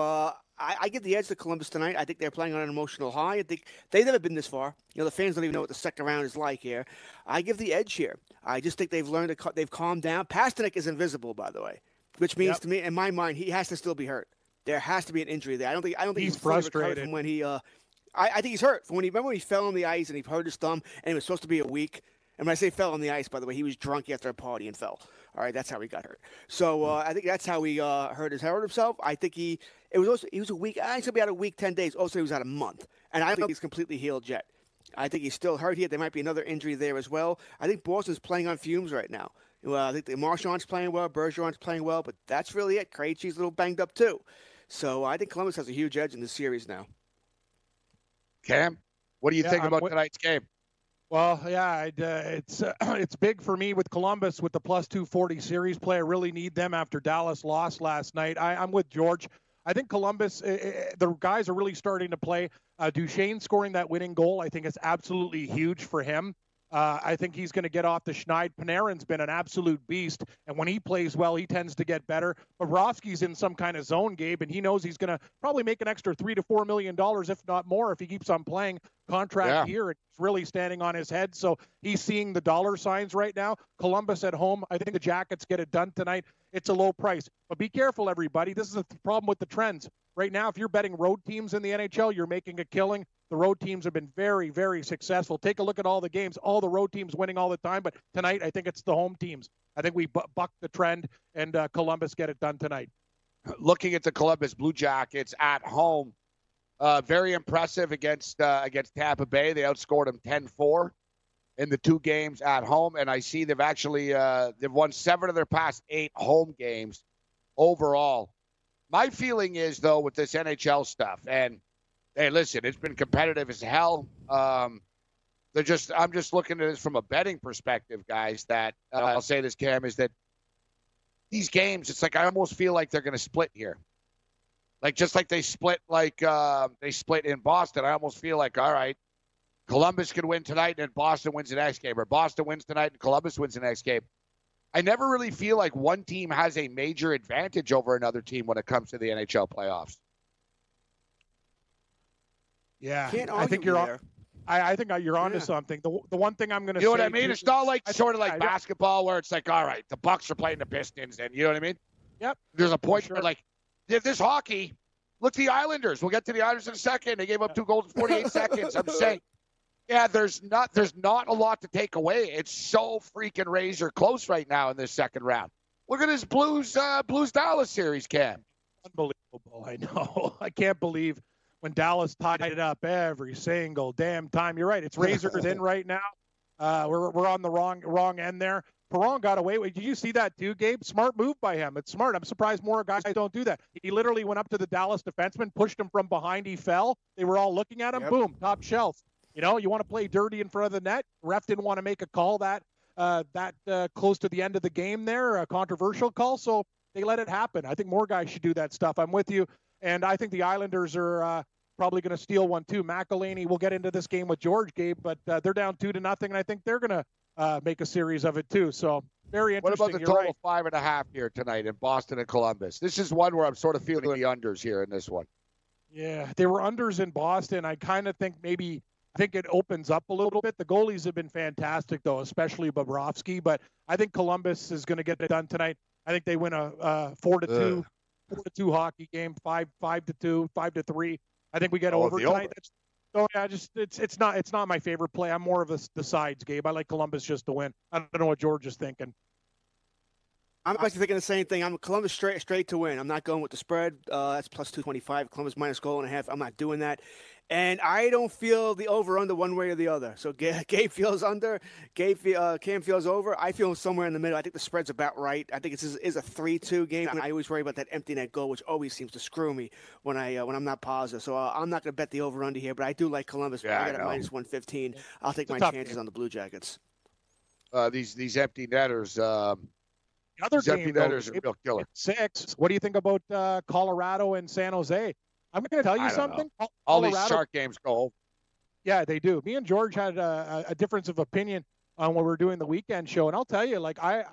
I get the edge to Columbus tonight. I think they're playing on an emotional high. I think they've never been this far. The fans don't even know what the second round is like here. I give the edge here. I just think they've learned to they've calmed down. Pasternak is invisible, by the way, which means to me, in my mind, he has to still be hurt. There has to be an injury there. I don't think he's frustrated from when he. I think he's hurt. Remember when he fell on the ice and he hurt his thumb and it was supposed to be a week? And when I say fell on the ice, by the way, he was drunk after a party and fell. All right, that's how he got hurt. So I think that's how he hurt himself. I think he was a week. I think he'll be out a week, 10 days. Also, he was out a month. And I don't think he's completely healed yet. I think he's still hurt here. There might be another injury there as well. I think Boston's playing on fumes right now. Well, I think Marchand's playing well, Bergeron's playing well, but that's really it. Krejci's a little banged up too. So I think Columbus has a huge edge in this series now. Cam, what do you think about tonight's game? Well, it's big for me with Columbus with the plus 240 series play. I really need them after Dallas lost last night. I'm with George. I think Columbus, the guys are really starting to play. Duchesne scoring that winning goal, I think is absolutely huge for him. I think he's going to get off the schneid. Panarin's been an absolute beast, and when he plays well, he tends to get better. Bobrovsky's in some kind of zone, Gabe, and he knows he's going to probably make an extra $3 to $4 million, if not more, if he keeps on playing contract year. It's really standing on his head, so he's seeing the dollar signs right now. Columbus at home. I think the Jackets get it done tonight. It's a low price, but be careful, everybody. This is the problem with the trends. Right now, if you're betting road teams in the NHL, you're making a killing. The road teams have been very, very successful. Take a look at all the games. All the road teams winning all the time. But tonight, I think it's the home teams. I think we buck the trend, and Columbus get it done tonight. Looking at the Columbus Blue Jackets at home, very impressive against Tampa Bay. They outscored them 10-4 in the 2 games at home. And I see they've actually they've won 7 of their past 8 home games overall. My feeling is, though, with this NHL stuff, and hey, listen, it's been competitive as hell. I'm just looking at this from a betting perspective, guys, that I'll say this, Cam, is that these games, it's like I almost feel like they're going to split here. Like just like they split in Boston, I almost feel like, all right, Columbus could win tonight and Boston wins the next game, or Boston wins tonight and Columbus wins the next game. I never really feel like one team has a major advantage over another team when it comes to the NHL playoffs. Yeah, I think you're on. I think you're onto something. The one thing I'm going to say, you know what I mean? It's not like sort of like basketball where it's like, all right, the Bucks are playing the Pistons, and you know what I mean? Yep. There's a point where like, if this hockey, look, the Islanders. We'll get to the Islanders in a second. They gave up 2 goals in 48 seconds. I'm saying, there's not a lot to take away. It's so freaking razor close right now in this second round. Look at this Blues Dallas series, Cam. Unbelievable. I know. I can't believe. When Dallas tied it up every single damn time. You're right. It's razor thin right now. We're on the wrong end there. Perron got away. Did you see that too, Gabe? Smart move by him. It's smart. I'm surprised more guys don't do that. He literally went up to the Dallas defenseman, pushed him from behind. He fell. They were all looking at him. Yep. Boom, top shelf. You want to play dirty in front of the net. Ref didn't want to make a call that close to the end of the game there, a controversial call. So they let it happen. I think more guys should do that stuff. I'm with you. And I think the Islanders are probably going to steal one, too. McElhinney, we'll get into this game with George, Gabe, but they're down 2-0, and I think they're going to make a series of it, too. So very interesting. What about the total 5.5 here tonight in Boston and Columbus? This is one where I'm sort of feeling the unders here in this one. Yeah, they were unders in Boston. I kind of think I think it opens up a little bit. The goalies have been fantastic, though, especially Bobrovsky. But I think Columbus is going to get it done tonight. I think they win a 4-2. 4-2 hockey game, 5-2, 5-3. I think we get over tonight. It's not my favorite play. I'm more of the sides, Gabe. I like Columbus just to win. I don't know what George is thinking. I'm actually thinking the same thing. I'm Columbus straight to win. I'm not going with the spread. That's plus 225. Columbus minus -1.5. I'm not doing that. And I don't feel the over-under one way or the other. So Gabe feels under. Cam feels over. I feel somewhere in the middle. I think the spread's about right. I think it is a 3-2 game. I always worry about that empty net goal, which always seems to screw me when I'm not positive. So I'm not going to bet the over-under here, but I do like Columbus. Yeah, I got it minus 115. I'll take my chances on the Blue Jackets. These empty netters. Other game, though, is a real killer. 6. What do you think about Colorado and San Jose? I'm going to tell you something. All these Shark games go over. Yeah, they do. Me and George had a difference of opinion on when we were doing the weekend show, and I'll tell you, like I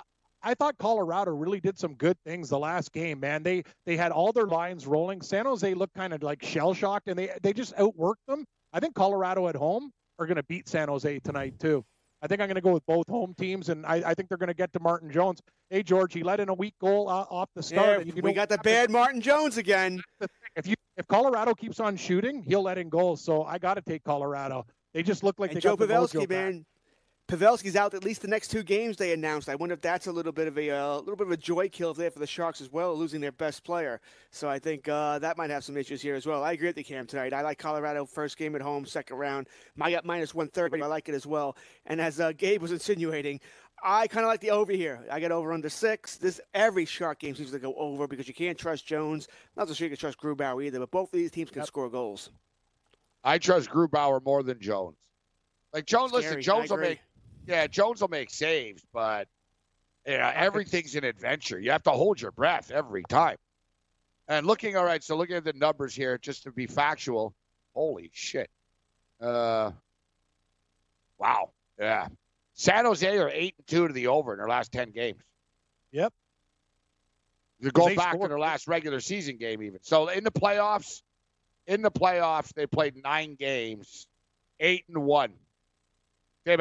thought Colorado really did some good things the last game. Man, they had all their lines rolling. San Jose looked kind of like shell shocked, and they just outworked them. I think Colorado at home are going to beat San Jose tonight too. I think I'm going to go with both home teams, and I think they're going to get to Martin Jones. Hey, George, he let in a weak goal off the start. Yeah, we got the bad Martin Jones again. If Colorado keeps on shooting, he'll let in goals, so I got to take Colorado. They just look like they got the mojo back. Pavelski's out at least the next 2 games they announced. I wonder if that's a little bit of a joy kill there for the Sharks as well, losing their best player. So I think that might have some issues here as well. I agree with the Cam tonight. I like Colorado first game at home, second round. I got minus 130. I like it as well. And as Gabe was insinuating, I kind of like the over here. I got over under 6. Every Shark game seems to go over because you can't trust Jones. Not so sure you can trust Grubauer either, but both of these teams can score goals. I trust Grubauer more than Jones. Like Jones, Jones will make. Yeah, Jones will make saves, but everything's an adventure. You have to hold your breath every time. And looking at the numbers here, just to be factual, holy shit. Wow, yeah. San Jose are 8-2 to the over in their last 10 games. Yep. They go back to their last regular season game even. So in the playoffs, they played 9 games, 8-1. Two.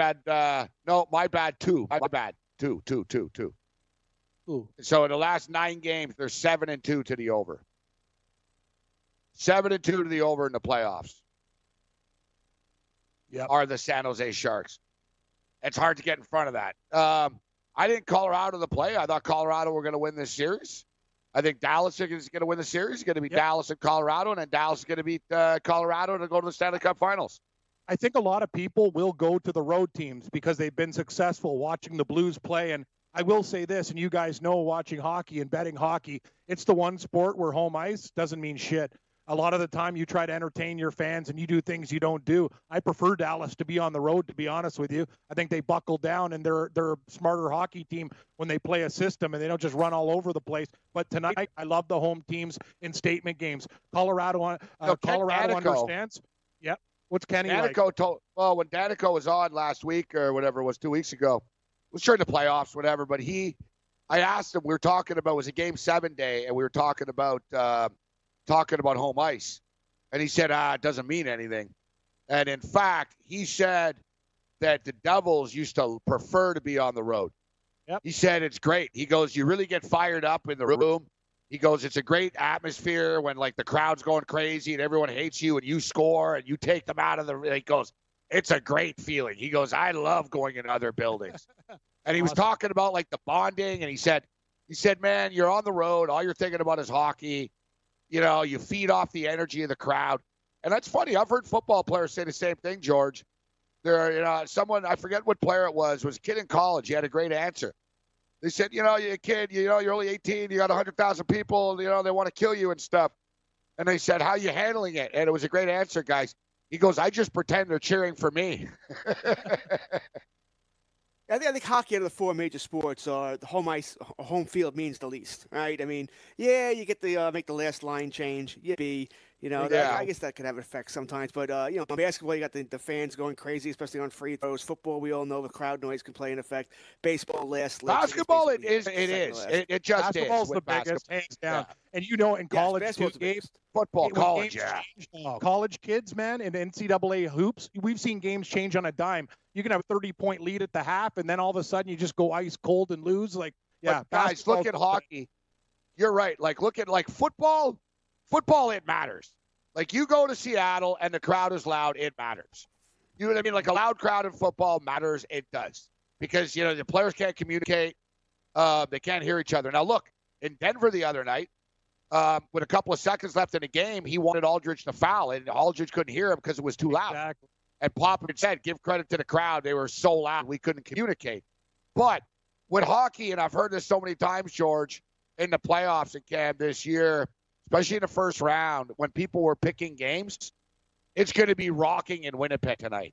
Ooh. So in the last 9 games, they're 7-2 to the over. 7-2 to the over in the playoffs. Yep. Are the San Jose Sharks. It's hard to get in front of that. I didn't call Colorado to play. I thought Colorado were going to win this series. I think Dallas is going to win the series. It's going to be Dallas and Colorado, and then Dallas is going to beat Colorado to go to the Stanley Cup Finals. I think a lot of people will go to the road teams because they've been successful watching the Blues play. And I will say this, and you guys know watching hockey and betting hockey, it's the one sport where home ice doesn't mean shit. A lot of the time you try to entertain your fans and you do things you don't do. I prefer Dallas to be on the road, to be honest with you. I think they buckle down and they're a smarter hockey team when they play a system and they don't just run all over the place. But tonight, I love the home teams in statement games. Colorado understands. Yep. What's Kenny Danico like? When Danico was on last week or whatever it was, 2 weeks ago, it was during the playoffs, whatever, but I asked him, we were talking about, it was a Game 7 day, and we were talking about home ice. And he said, it doesn't mean anything. And in fact, he said that the Devils used to prefer to be on the road. Yep. He said, it's great. He goes, you really get fired up in the room. He goes, it's a great atmosphere when, like, the crowd's going crazy and everyone hates you and you score and you take them out of the – he goes, it's a great feeling. He goes, I love going in other buildings. And he was talking about, like, the bonding, and he said, man, you're on the road. All you're thinking about is hockey. You know, you feed off the energy of the crowd. And that's funny. I've heard football players say the same thing, George. Someone – I forget what player it was a kid in college. He had a great answer. They said, you're a kid, you're only 18, you got 100,000 people, they want to kill you and stuff. And they said, how are you handling it? And it was a great answer, guys. He goes, I just pretend they're cheering for me. I think hockey out of the 4 major sports, the home field means the least, right? I mean, you get to make the last line change. I guess that could have an effect sometimes. But, basketball, you got the fans going crazy, especially on free throws. Football, we all know the crowd noise can play an effect. Baseball, last legs. Basketball, it is. It just Basketball's is. The biggest, hands down. Yeah. And in college, football, college, college kids, man, in NCAA hoops, we've seen games change on a dime. You can have a 30-point lead at the half, and then all of a sudden you just go ice cold and lose. Like, yeah. Guys, look at hockey. You're right. Like, look at, like, football. Football, it matters. Like, you go to Seattle and the crowd is loud, it matters. You know what I mean? Like, a loud crowd in football matters, it does. Because, the players can't communicate. They can't hear each other. Now, look, in Denver the other night, with a couple of seconds left in the game, he wanted Aldridge to foul, and Aldridge couldn't hear him because it was too loud. Exactly. And Popovich said, give credit to the crowd. They were so loud we couldn't communicate. But with hockey, and I've heard this so many times, George, in the playoffs and Cam this year, especially in the first round, when people were picking games, it's going to be rocking in Winnipeg tonight.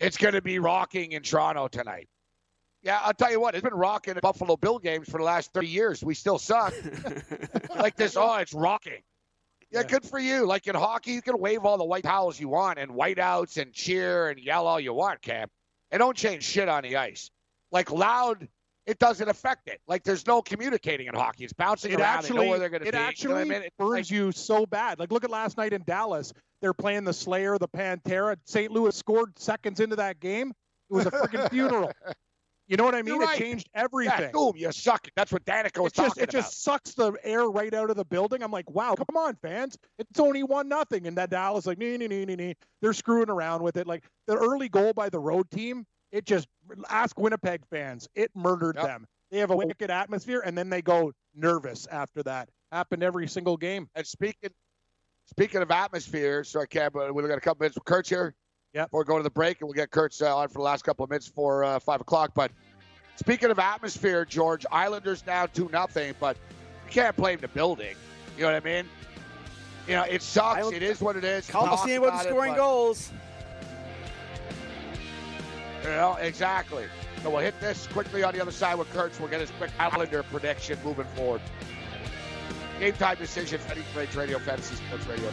It's going to be rocking in Toronto tonight. Yeah, I'll tell you what, it's been rocking at Buffalo Bill games for the last 30 years. We still suck. Like this, oh, it's rocking. Yeah, good for you. Like in hockey, you can wave all the white towels you want and whiteouts and cheer and yell all you want, Cam. And don't change shit on the ice. Like loud, it doesn't affect it. Like there's no communicating in hockey. It's bouncing around. They know where they're going to be. It actually burns you so bad. Like look at last night in Dallas. They're playing the Slayer, the Pantera. St. Louis scored seconds into that game. It was a freaking funeral. You know what I mean? You're right. It changed everything. Yeah, boom, you suck it. That's what Danica was talking about. It just sucks the air right out of the building. I'm like, wow, come on, fans. It's only 1-0. And that Dallas like, nee. They're screwing around with it. Like the early goal by the road team, it just, ask Winnipeg fans. It murdered them. They have a wicked atmosphere, and then they go nervous after that. Happened every single game. And speaking of atmosphere, sorry, Cam, but we've got a couple minutes with Kurtz here. Yep. Before we go to the break, and we'll get Kurtz on for the last couple of minutes for 5 o'clock. But speaking of atmosphere, George, Islanders now 2-0, but you can't blame the building. You know what I mean? You know, it sucks. It is what it is. Coliseum wasn't scoring goals. You know, exactly. So we'll hit this quickly on the other side with Kurtz. We'll get his quick Islander prediction moving forward. Game time decision, Fantasy Sports Radio, Fantasy Sports Radio.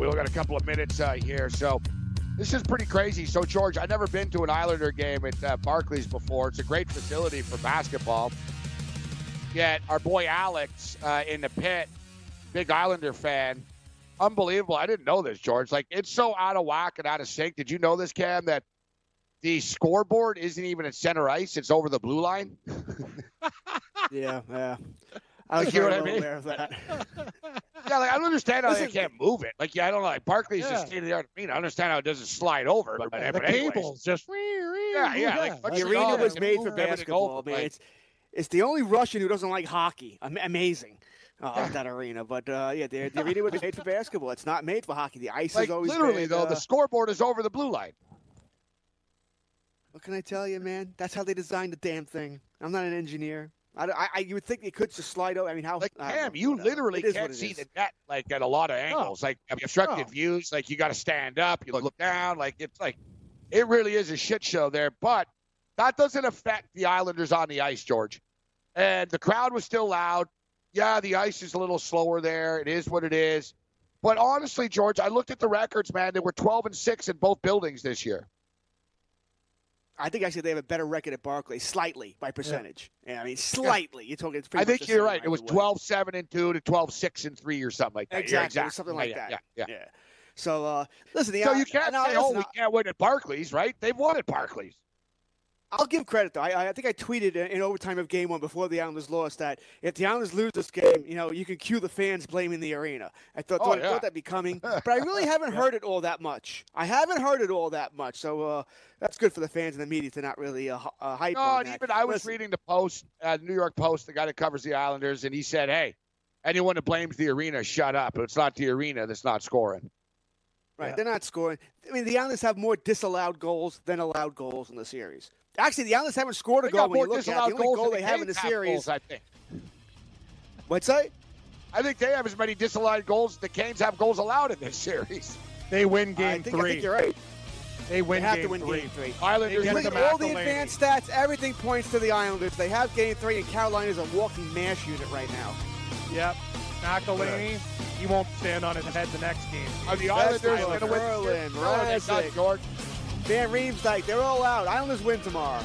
We've got a couple of minutes here. So this is pretty crazy. So, George, I've never been to an Islander game at Barclays before. It's a great facility for basketball. Yet our boy Alex in the pit, big Islander fan. Unbelievable. I didn't know this, George. Like, it's so out of whack and out of sync. Did you know this, Cam, that the scoreboard isn't even at center ice? It's over the blue line? Yeah. I was sure aware of that. Yeah, like I don't understand how they can't move it. Like, yeah, I don't know. Like Barclays is state of the art. I understand how it doesn't slide over. But the cables just. Yeah. Like, the arena was made for basketball, man. It's the only Russian who doesn't like hockey. Amazing, that arena. But the arena was made for basketball. It's not made for hockey. The ice is always literally made, though. The scoreboard is over the blue line. What can I tell you, man? That's how they designed the damn thing. I'm not an engineer. You would think they could just slide over. I mean, how? Like, Cam, you literally can't see the net like at a lot of angles, like obstructed views. Like you got to stand up, you look down. Like it's like it really is a shit show there. But that doesn't affect the Islanders on the ice, George. And the crowd was still loud. Yeah, the ice is a little slower there. It is what it is. But honestly, George, I looked at the records, man. They were 12-6 in both buildings this year. I think actually they have a better record at Barclays, slightly by percentage. Yeah, I mean, slightly. You're talking. I think you're right. It was 12-7-2 to 12-6-3 or something like that. Exactly. Something like that. Yeah. So listen. So you can't say, we can't win at Barclays, right? They've won at Barclays. I'll give credit though. I think I tweeted in overtime of Game 1 before the Islanders lost that if the Islanders lose this game, you know you can cue the fans blaming the arena. I thought that'd be coming, but I really haven't heard it all that much. So that's good for the fans and the media to not really hype. No, and even I was reading the Post, New York Post, the guy that covers the Islanders, and he said, "Hey, anyone that blames the arena, shut up. It's not the arena that's not scoring." Right, they're not scoring. I mean, the Islanders have more disallowed goals than allowed goals in the series. Actually, the Islanders haven't scored a goal when you look at it. The only goal they have in the series. Goals, I think. What's that? I think they have as many disallowed goals as the Canes have goals allowed in this series. They win game 3. I think you're right. They win they have game to win three. Game three. Islanders they win all the advanced stats. Everything points to the Islanders. They have game three, and Carolina's a walking mash unit right now. Yep. McElhinney, he won't stand on his head the next game. Are the Islanders going to win? Berlin, Rosick, George, Van Riemsdyk, they're all out. Islanders win tomorrow.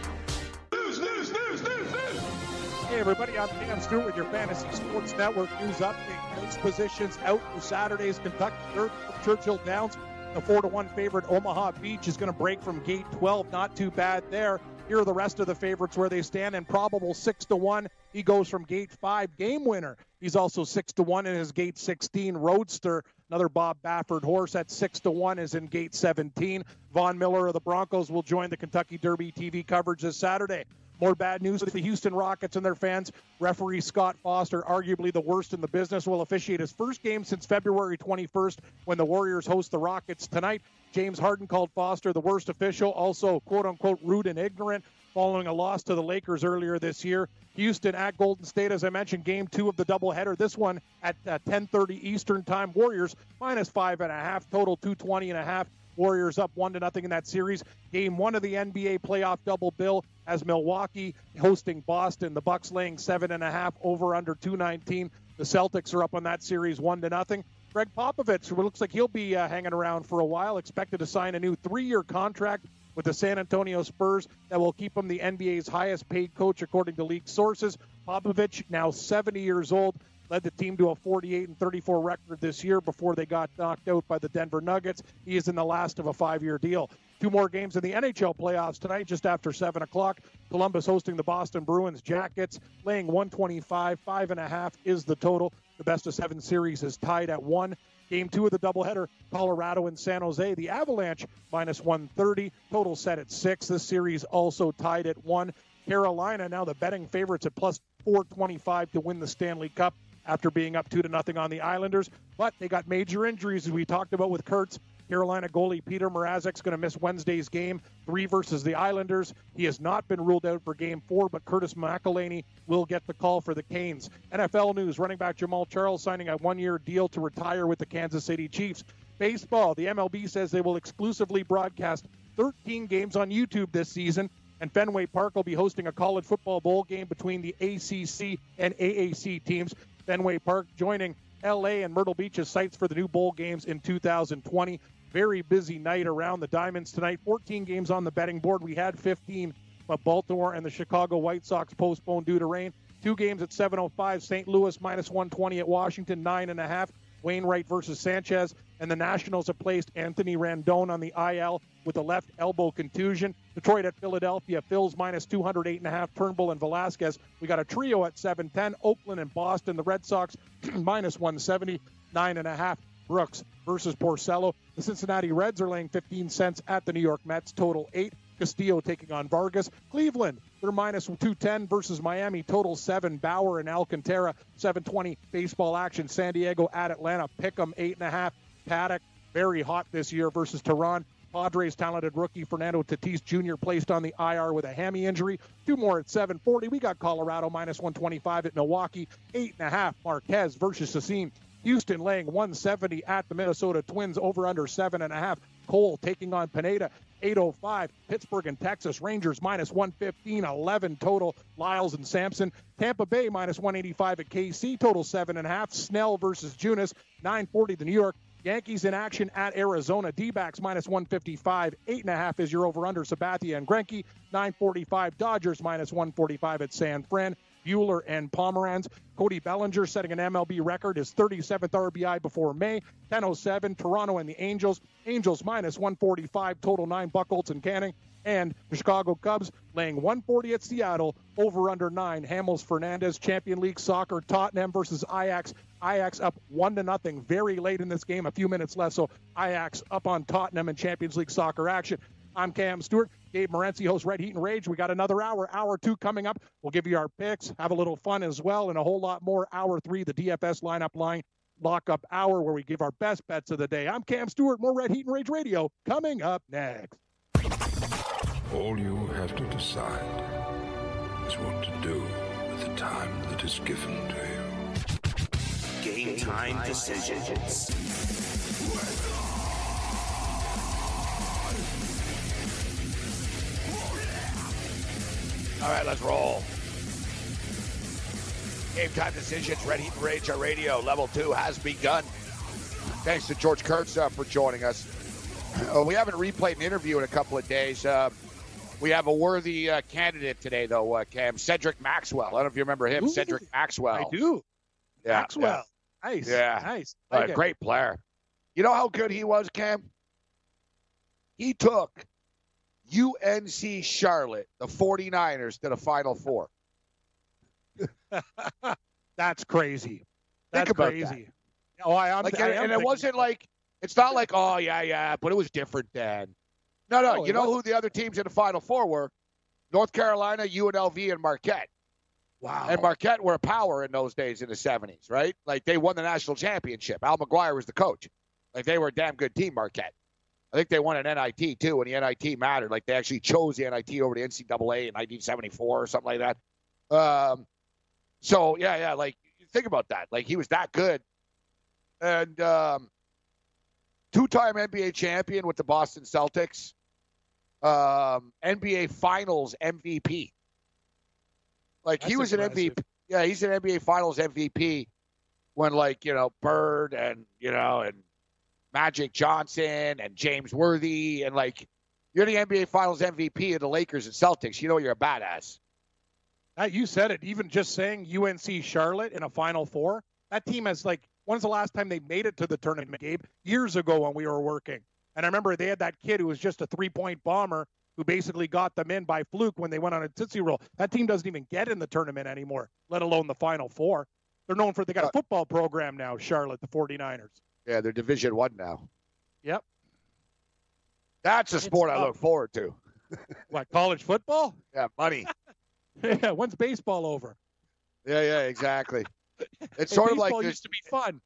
Everybody, I'm Cam Stewart with your Fantasy Sports Network news update. Those positions out for Saturday's Kentucky third Churchill Downs. The 4-1 favorite Omaha Beach is going to break from gate 12. Not too bad there. Here are the rest of the favorites where they stand. Improbable 6-1. He goes from gate 5. Game winner. He's also 6-1 in his gate 16. Roadster, another Bob Baffert horse at 6-1, is in gate 17. Von Miller of the Broncos will join the Kentucky Derby TV coverage this Saturday. More bad news for the Houston Rockets and their fans. Referee Scott Foster, arguably the worst in the business, will officiate his first game since February 21st when the Warriors host the Rockets tonight. James Harden called Foster the worst official, also quote-unquote rude and ignorant, following a loss to the Lakers earlier this year. Houston at Golden State, as I mentioned, game two of the doubleheader. This one at 10:30 Eastern time. Warriors minus 5.5, total 220.5. Warriors up 1-0 in that series. Game one of the NBA playoff double bill as Milwaukee hosting Boston. The Bucks laying 7.5 over under 219. The Celtics are up on that series 1-0. Greg Popovich, who looks like he'll be hanging around for a while, expected to sign a new 3-year contract with the San Antonio Spurs that will keep him the NBA's highest paid coach, according to league sources. Popovich, now 70 years old, led the team to a 48-34 record this year before they got knocked out by the Denver Nuggets. He is in the last of a 5-year deal. Two more games in the NHL playoffs tonight, just after 7 o'clock. Columbus hosting the Boston Bruins. Jackets laying 125. 5.5 is the total. The best of 7 series is tied at 1. Game 2 of the doubleheader, Colorado and San Jose. The Avalanche minus 130. Total set at 6. This series also tied at 1. Carolina now the betting favorites at plus 425 to win the Stanley Cup, after being up 2-0 on the Islanders. But they got major injuries, as we talked about with Kurtz. Carolina goalie Peter Mrazek's going to miss Wednesday's game 3 versus the Islanders. He has not been ruled out for game 4, but Curtis McElhinney will get the call for the Canes. NFL news, running back Jamal Charles signing a 1-year deal to retire with the Kansas City Chiefs. Baseball, the MLB says they will exclusively broadcast 13 games on YouTube this season. And Fenway Park will be hosting a college football bowl game between the ACC and AAC teams. Fenway Park joining L.A. and Myrtle Beach as sites for the new bowl games in 2020. Very busy night around the diamonds tonight. 14 games on the betting board. We had 15, but Baltimore and the Chicago White Sox postponed due to rain. 2 games at 7:05. St. Louis minus 120 at Washington, 9.5. Wainwright versus Sanchez. And the Nationals have placed Anthony Rendon on the IL with a left elbow contusion. Detroit at Philadelphia, Phil's minus 208.5, Turnbull and Velasquez. We got a trio at 7:10, Oakland and Boston. The Red Sox minus 170, 9.5, Brooks versus Porcello. The Cincinnati Reds are laying 15 cents at the New York Mets, total 8. Castillo taking on Vargas. Cleveland, they're minus 210 versus Miami, total 7. Bauer and Alcantara, 7:20 baseball action. San Diego at Atlanta, Pick'em, 8.5. Paddock, very hot this year versus Teheran. Padres' talented rookie Fernando Tatis Jr. placed on the IR with a hammy injury. 2 more at 7:40. We got Colorado minus 125 at Milwaukee. 8.5 Marquez versus Sassine. Houston laying 170 at the Minnesota Twins, over under 7.5. Cole taking on Pineda. 8:05. Pittsburgh and Texas Rangers minus 115, 11 total. Lyles and Sampson. Tampa Bay minus 185 at KC, total 7.5. Snell versus Junis. 9:40 the New York Yankees in action at Arizona. D-backs minus 155. 8.5 is your over-under. Sabathia and Greinke. 9:45. Dodgers minus 145 at San Fran. Buehler and Pomeranz. Cody Bellinger setting an MLB record, his 37th RBI before May. 10:07, Toronto and the Angels. Angels minus 145, total 9, Buckholz and Canning. And the Chicago Cubs laying 140 at Seattle, over under 9. Hamels Fernandez, Champion League Soccer, Tottenham versus Ajax. Ajax up 1-0 very late in this game, a few minutes left. So Ajax up on Tottenham in Champions League Soccer action. I'm Cam Stewart. Gabe Morency hosts Red Heat and Rage. We got another hour two coming up. We'll give you our picks, have a little fun as well, and a whole lot more. Hour 3, the DFS lineup line lockup hour, where we give our best bets of the day. I'm Cam Stewart. More Red Heat and Rage Radio coming up next. All you have to decide is what to do with the time that is given to you. Game time decisions. All right, let's roll. Game time decisions. Red Heat and Rage on radio. Level 2 has begun. Thanks to George Kurtz for joining us. We haven't replayed an interview in a couple of days. We have a worthy candidate today, though, Cam. Cedric Maxwell. I don't know if you remember him. Ooh, Cedric Maxwell. I do. Yeah, Maxwell. Yeah. Nice. Yeah. Nice. Like great player. You know how good he was, Cam? He took UNC Charlotte, the 49ers, to the Final Four. That's crazy. That's crazy. That. Oh, I it wasn't like, it's not like, oh, yeah, but it was different then. No, you know who the other teams in the Final Four were? North Carolina, UNLV, and Marquette. Wow. And Marquette were a power in those days in the 70s, right? Like, they won the national championship. Al McGuire was the coach. Like, they were a damn good team, Marquette. I think they won an NIT, too, and the NIT mattered. Like, they actually chose the NIT over the NCAA in 1974 or something like that. So, think about that. Like, he was that good. And two-time NBA champion with the Boston Celtics, NBA Finals MVP. Like, that's, he was impressive. An MVP. Yeah, he's an NBA Finals MVP when, like, you know, Bird and, you know, and Magic Johnson and James Worthy, and, like, you're the NBA Finals MVP of the Lakers and Celtics. You know you're a badass. You said it. Even just saying UNC Charlotte in a Final Four, that team has, like, when's the last time they made it to the tournament, Gabe? Years ago when we were working. And I remember they had that kid who was just a three-point bomber who basically got them in by fluke when they went on a tootsie roll. That team doesn't even get in the tournament anymore, let alone the Final Four. They're known for, they got a football program now, Charlotte, the 49ers. Yeah, they're Division I now. Yep. That's a sport I look forward to. What, college football? Yeah, money. Yeah, when's baseball over? Yeah, exactly. It's sort of like this used to be fun.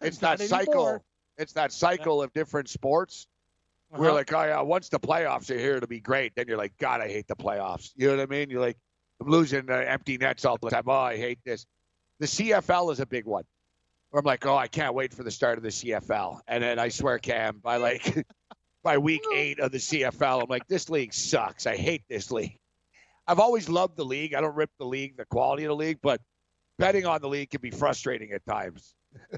It's that cycle. Anymore. It's that cycle of different sports. Uh-huh. We're like, oh yeah, once the playoffs are here, it'll be great. Then you're like, God, I hate the playoffs. You know what I mean? You're like, I'm losing empty nets all the time. Oh, I hate this. The CFL is a big one. Where I'm like, oh, I can't wait for the start of the CFL. And then I swear, Cam, by week 8 of the CFL, I'm like, this league sucks. I hate this league. I've always loved the league. I don't rip the league, the quality of the league, but betting on the league can be frustrating at times.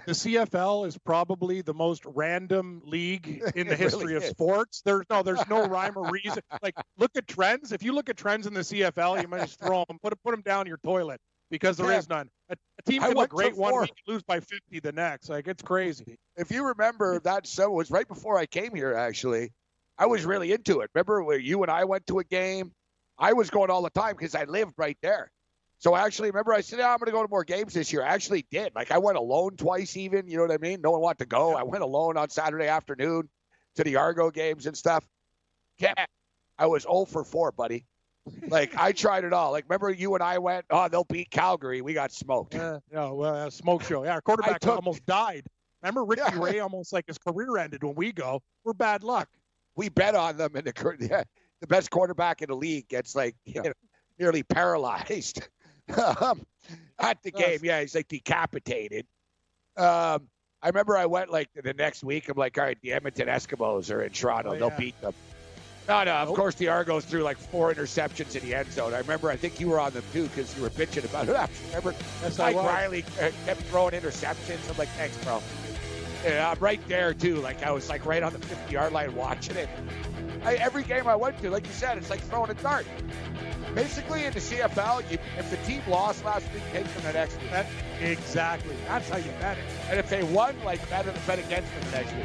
The CFL is probably the most random league in the history really of sports. There's no rhyme or reason. Like, look at trends. If you look at trends in the CFL, you might just throw them, put them down your toilet, because there is none. A team can look great one week and lose by 50 the next. Like, it's crazy. If you remember, it was right before I came here, actually. I was really into it. Remember where you and I went to a game? I was going all the time because I lived right there. So actually, remember I said, I'm going to go to more games this year. I actually did. Like, I went alone twice even, you know what I mean? No one wanted to go. I went alone on Saturday afternoon to the Argo games and stuff. Yeah, I was 0-4, buddy. Like, I tried it all. Like, remember you and I went, oh, they'll beat Calgary. We got smoked. Smoke show. Yeah, our quarterback almost died. Remember Ricky Ray almost, like, his career ended when we go. We're bad luck. We bet on them, and the best quarterback in the league gets, like, nearly paralyzed. At the game, he's like decapitated. I remember I went like the next week. I'm like, all right, the Edmonton Eskimos are in Toronto. They'll beat them. Of course the Argos threw like 4 interceptions in the end zone. I remember, I think you were on them too because you were bitching about it. I remember Mike Riley kept throwing interceptions. I'm like, thanks, bro. Yeah, I'm right there too. Like, I was like right on the 50-yard line watching it. every game I went to, like you said, it's like throwing a dart. Basically, in the CFL, if the team lost last week, take them the next week. Exactly. That's how you bet it. And if they won, like, bet against them the next week.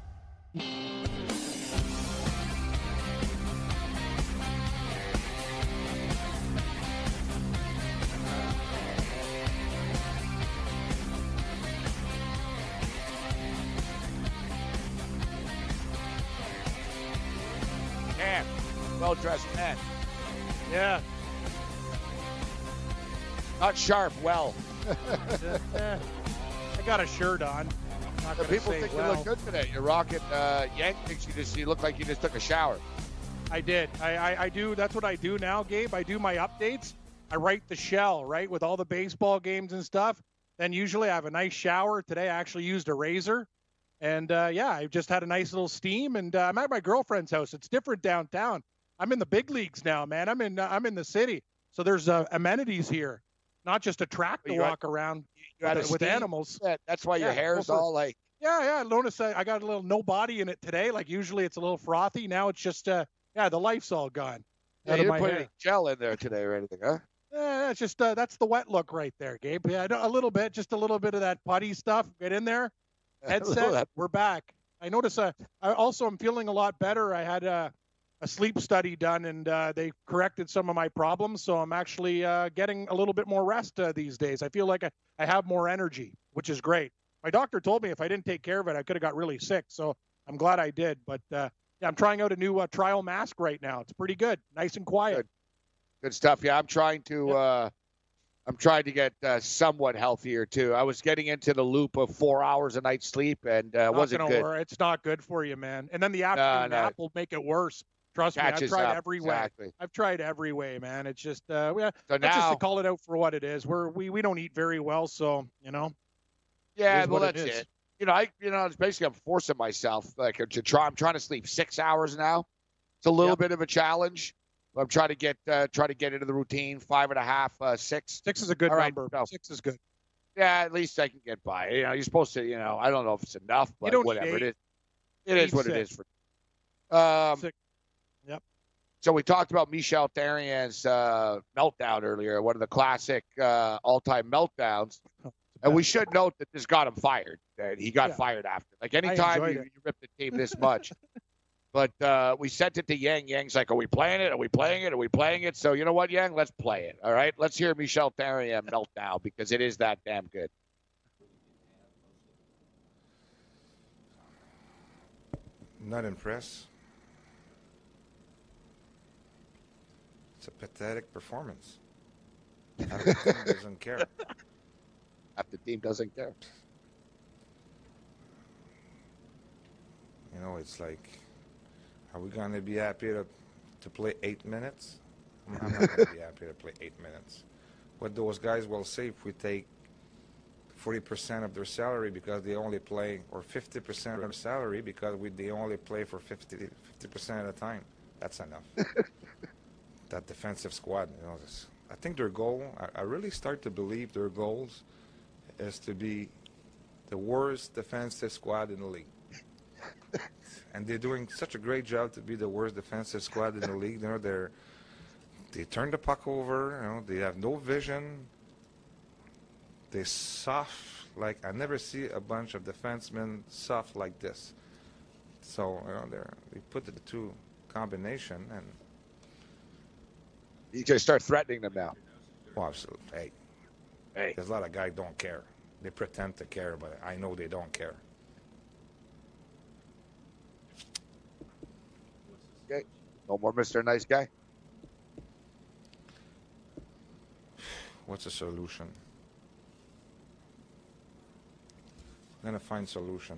Well-dressed man. Yeah. Not sharp, well. I got a shirt on. People think you look good today. You're rocking Yank thinks you look like you just took a shower. I did. I do. That's what I do now, Gabe. I do my updates. I write the shell, right, with all the baseball games and stuff. Then usually I have a nice shower. Today I actually used a razor. And, yeah, I just had a nice little steam. And I'm at my girlfriend's house. It's different downtown. I'm in the big leagues now, man. I'm in the city. So there's amenities here, not just a track to walk around with animals. That's why your hair is all like. Yeah. Lona said I got a little no body in it today. Like usually it's a little frothy. Now it's just, the life's all gone. Yeah, you didn't put any gel in there today or anything, huh? Yeah, it's just that's the wet look right there, Gabe. Yeah, a little bit of that putty stuff. Get in there. Headset, we're back. I notice I'm feeling a lot better. I had a sleep study done, and they corrected some of my problems, so I'm actually getting a little bit more rest these days. I feel like I have more energy, which is great. My doctor told me if I didn't take care of it, I could have got really sick, so I'm glad I did. But I'm trying out a new trial mask right now. It's pretty good, nice and quiet. Good stuff. Yeah, I'm trying to get somewhat healthier, too. I was getting into the loop of 4 hours a night sleep, and wasn't good. Worry. It's not good for you, man. And then the afternoon nap will make it worse. Trust me, I've tried every way. I've tried every way, man. It's just to call it out for what it is. We don't eat very well, so, you know. Yeah, well, that's it. Basically I'm forcing myself to try. I'm trying to sleep 6 hours now. It's a little bit of a challenge. I'm trying to get into the routine, 5.5, 6. 6 is a good number. So, 6 is good. Yeah, at least I can get by. You're supposed to, I don't know if it's enough, but whatever it is. It is what it is for you. Six. Yep. So we talked about Michel Therrien's meltdown earlier, one of the classic all-time meltdowns. And we should note that this got him fired. He got fired after. Like, anytime you rip the team this much. But we sent it to Yang. Yang's like, are we playing it? Are we playing it? Are we playing it? So you know what, Yang? Let's play it, all right? Let's hear Michel Therrien meltdown because it is that damn good. Not impressed. It's a pathetic performance. Half the team doesn't care. Half the team doesn't care. It's like, are we going to be happy to play 8 minutes? I'm not going to be happy to play 8 minutes. What those guys will say if we take 40% of their salary because they only play, or 50% of their salary because they only play for 50% of the time. That's enough. That defensive squad, I think their goal, I really start to believe their goals is to be the worst defensive squad in the league. And they're doing such a great job to be the worst defensive squad in the league. They turn the puck over. They have no vision. They soft like I never see a bunch of defensemen soft like this. So they put the two combination, and you just start threatening them now. Well, absolutely. Hey, there's a lot of guys don't care. They pretend to care, but I know they don't care. Okay. No more Mr. Nice Guy. What's the solution? I'm going to find solution.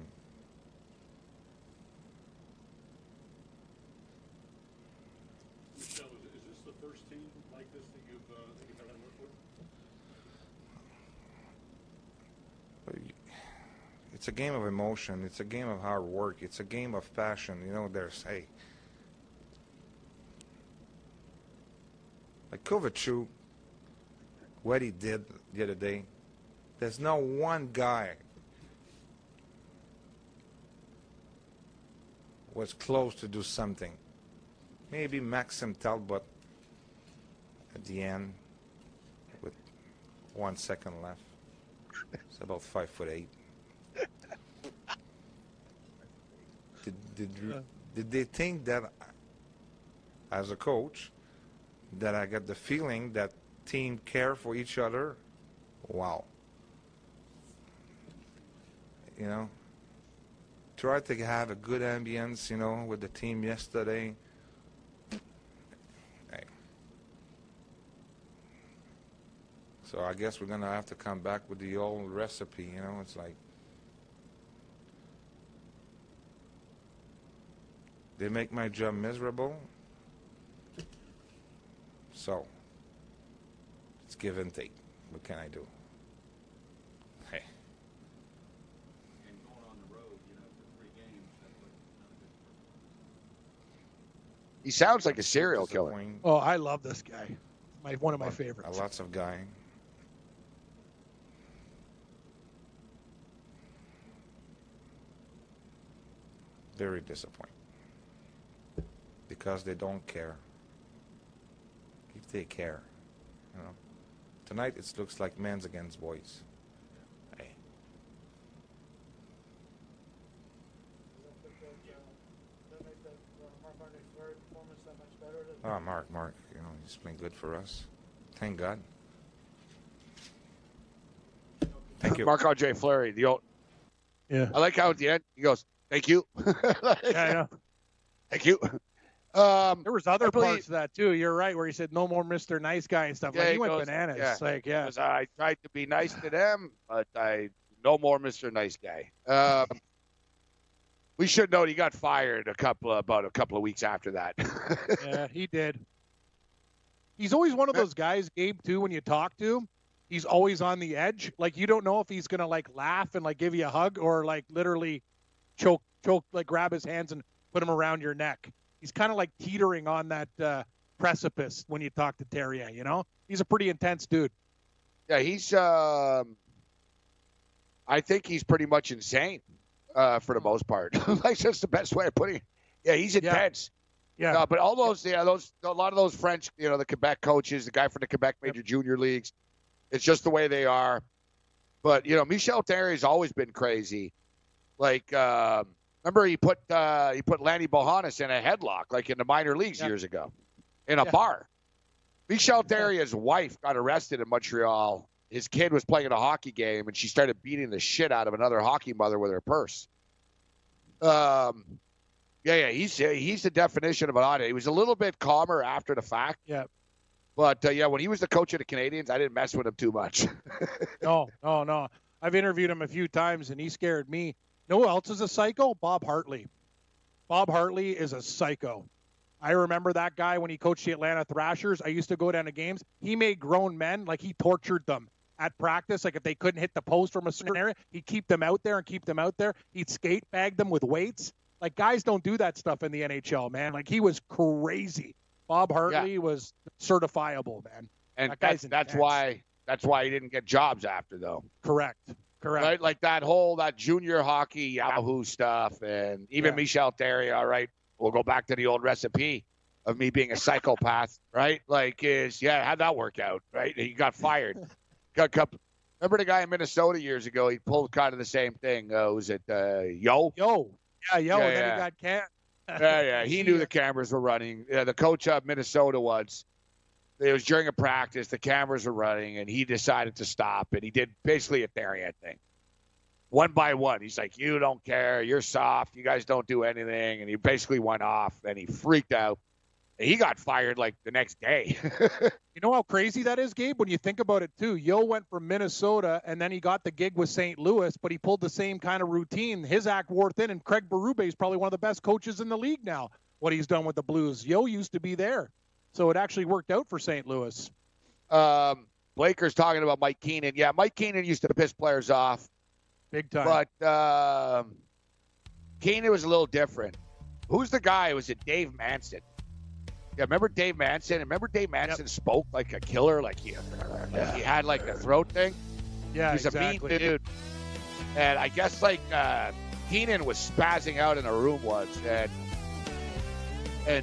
like this that you've ever worked with? It's a game of emotion. It's a game of hard work. It's a game of passion. You know, there's, hey, like Kovacic, what he did the other day, there's no one guy was close to do something. Maybe Maxim Talbot at the end with 1 second left. It's about 5'8". Did they think that, as a coach, that I got the feeling that team care for each other? Wow. You know, try to have a good ambience, you know, with the team yesterday. Hey. So I guess we're going to have to come back with the old recipe, you know. It's like they make my job miserable. So it's give and take. What can I do? Hey. And going on the road, you know, for 3 games, that's like not a good. He sounds like a serial killer. Oh, I love this guy. One of my favorites. Lots of guy. Very disappointing. Because they don't care. If they care, you know. Tonight it looks like men's against boys. Hey. Oh, Mark, you know, he's playing good for us. Thank God. Thank you. Marc-Andre Fleury, the old. Yeah. I like how at the end he goes, "Thank you." Yeah. Thank you. There was other parts of that too. You're right, where he said no more Mr. Nice Guy and stuff. Yeah, like he went bananas. Yeah. Like, yeah, I tried to be nice to them, but no more Mr. Nice Guy. We should note he got fired about a couple of weeks after that. Yeah, he did. He's always one of those guys, Gabe, too. When you talk to him, he's always on the edge. Like you don't know if he's gonna like laugh and like give you a hug or like literally choke, like grab his hands and put him around your neck. He's kind of like teetering on that precipice when you talk to Terrier, you know? He's a pretty intense dude. Yeah, he's I think he's pretty much insane for the most part. Like, that's the best way of putting it. Yeah, he's intense. Yeah. But all those a lot of those French, you know, the Quebec coaches, the guy from the Quebec Major Junior Leagues, it's just the way they are. But, you know, Michel Terrier's always been crazy. Like, remember, he put Lanny Bohannes in a headlock, like in the minor leagues years ago, in a bar. Michel Terrier's wife got arrested in Montreal. His kid was playing a hockey game, and she started beating the shit out of another hockey mother with her purse. He's the definition of an oddity. He was a little bit calmer after the fact. Yeah. But, when he was the coach of the Canadiens, I didn't mess with him too much. No. I've interviewed him a few times, and he scared me. You know who else is a psycho? Bob Hartley. Bob Hartley is a psycho. I remember that guy when he coached the Atlanta Thrashers. I used to go down to games. He made grown men, like he tortured them at practice. Like if they couldn't hit the post from a certain area, he'd keep them out there. He'd skate bag them with weights. Like guys don't do that stuff in the NHL, man. Like he was crazy. Bob Hartley was certifiable, man. And that's why he didn't get jobs after, though. Correct. Right? Like that junior hockey Yahoo stuff, and even Michel Therrien, all right, we'll go back to the old recipe of me being a psychopath, right? Like, how'd that work out, right? He got fired. Remember the guy in Minnesota years ago? He pulled kind of the same thing. Was it Yo? Yo. Yo, and then he got canned. He knew the cameras were running. Yeah, the coach of Minnesota was. It was during a practice, the cameras were running, and he decided to stop, and he did basically a Therian thing. One by one, he's like, you don't care, you're soft, you guys don't do anything, and he basically went off, and he freaked out. And he got fired, like, the next day. You know how crazy that is, Gabe, when you think about it, too? Yo went from Minnesota, and then he got the gig with St. Louis, but he pulled the same kind of routine. His act wore thin, and Craig Berube is probably one of the best coaches in the league now, what he's done with the Blues. Yo used to be there. So it actually worked out for St. Louis. Blaker's talking about Mike Keenan. Yeah, Mike Keenan used to piss players off. Big time. But Keenan was a little different. Who's the guy? Was it Dave Manson? Yeah, remember Dave Manson? Remember Dave Manson spoke like a killer, like he had like a throat thing? Yeah, he's exactly. A mean dude. And I guess like Keenan was spazzing out in a room once, and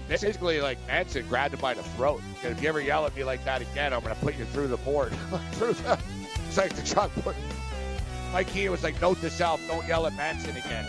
basically like Manson grabbed him by the throat. Because if you ever yell at me like that again, I'm gonna put you through the board. It's like the chalkboard. Mike Keenan was like, note to self, don't yell at Manson again.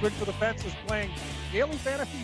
Swing for the Fence is playing Daily Fantasy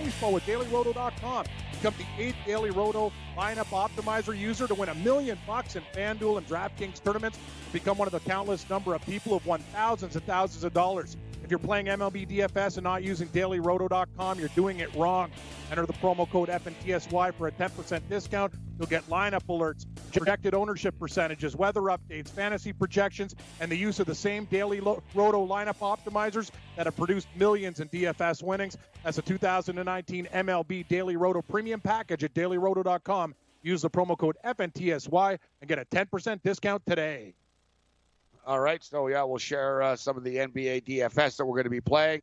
Baseball with DailyRoto.com. Become the 8th Daily Roto lineup optimizer user to win $1 million in FanDuel and DraftKings tournaments. Become one of the countless number of people who have won thousands and thousands of dollars. If you're playing MLB DFS and not using DailyRoto.com, you're doing it wrong. Enter the promo code FNTSY for a 10% discount. You'll get lineup alerts, projected ownership percentages, weather updates, fantasy projections, and the use of the same Daily Roto lineup optimizers that have produced millions in DFS winnings. That's a 2019 MLB Daily Roto Premium Package at DailyRoto.com. Use the promo code FNTSY and get a 10% discount today. All right, so, yeah, we'll share some of the NBA DFS that we're going to be playing.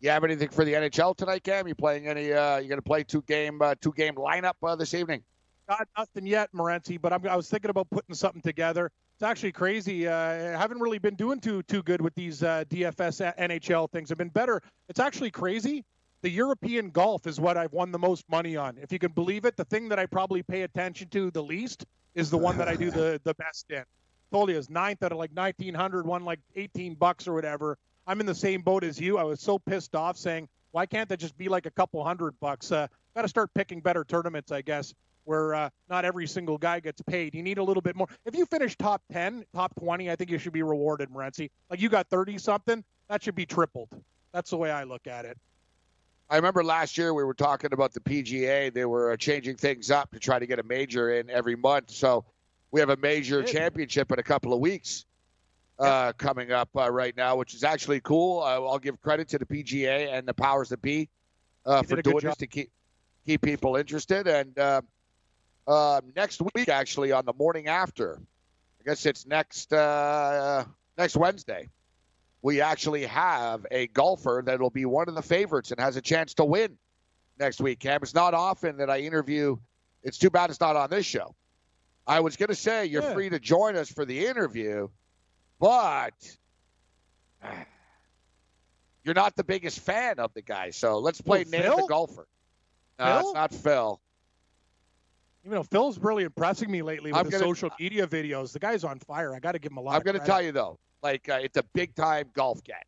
You have anything for the NHL tonight, Cam? You playing any? You going to play two game lineup this evening? Not nothing yet, Morency, but I was thinking about putting something together. It's actually crazy. I haven't really been doing too good with these DFS NHL things. I've been better. It's actually crazy. The European golf is what I've won the most money on. If you can believe it, the thing that I probably pay attention to the least is the one that I do the best in. Tolia is ninth out of like 1,900, won like $18 or whatever. I'm in the same boat as you. I was so pissed off saying, why can't that just be like a couple $100? Got to start picking better tournaments, I guess, where not every single guy gets paid. You need a little bit more. If you finish top 10, top 20, I think you should be rewarded, Morency. Like you got 30-something, that should be tripled. That's the way I look at it. I remember last year we were talking about the PGA. They were changing things up to try to get a major in every month. So we have a major championship in a couple of weeks coming up right now, which is actually cool. I'll give credit to the PGA and the powers that be for doing this to keep people interested. And next week, actually, on the morning after, I guess it's next Wednesday, we actually have a golfer that will be one of the favorites and has a chance to win next week. Cam, it's not often that I interview. It's too bad it's not on this show. I was going to say you're free to join us for the interview, but you're not the biggest fan of the guy. So let's play Nate the Golfer. No, it's not Phil. You know, Phil's really impressing me lately with his social media videos. The guy's on fire. I got to give him a lot of credit. I'm going to tell you, though, like it's a big-time golf guy.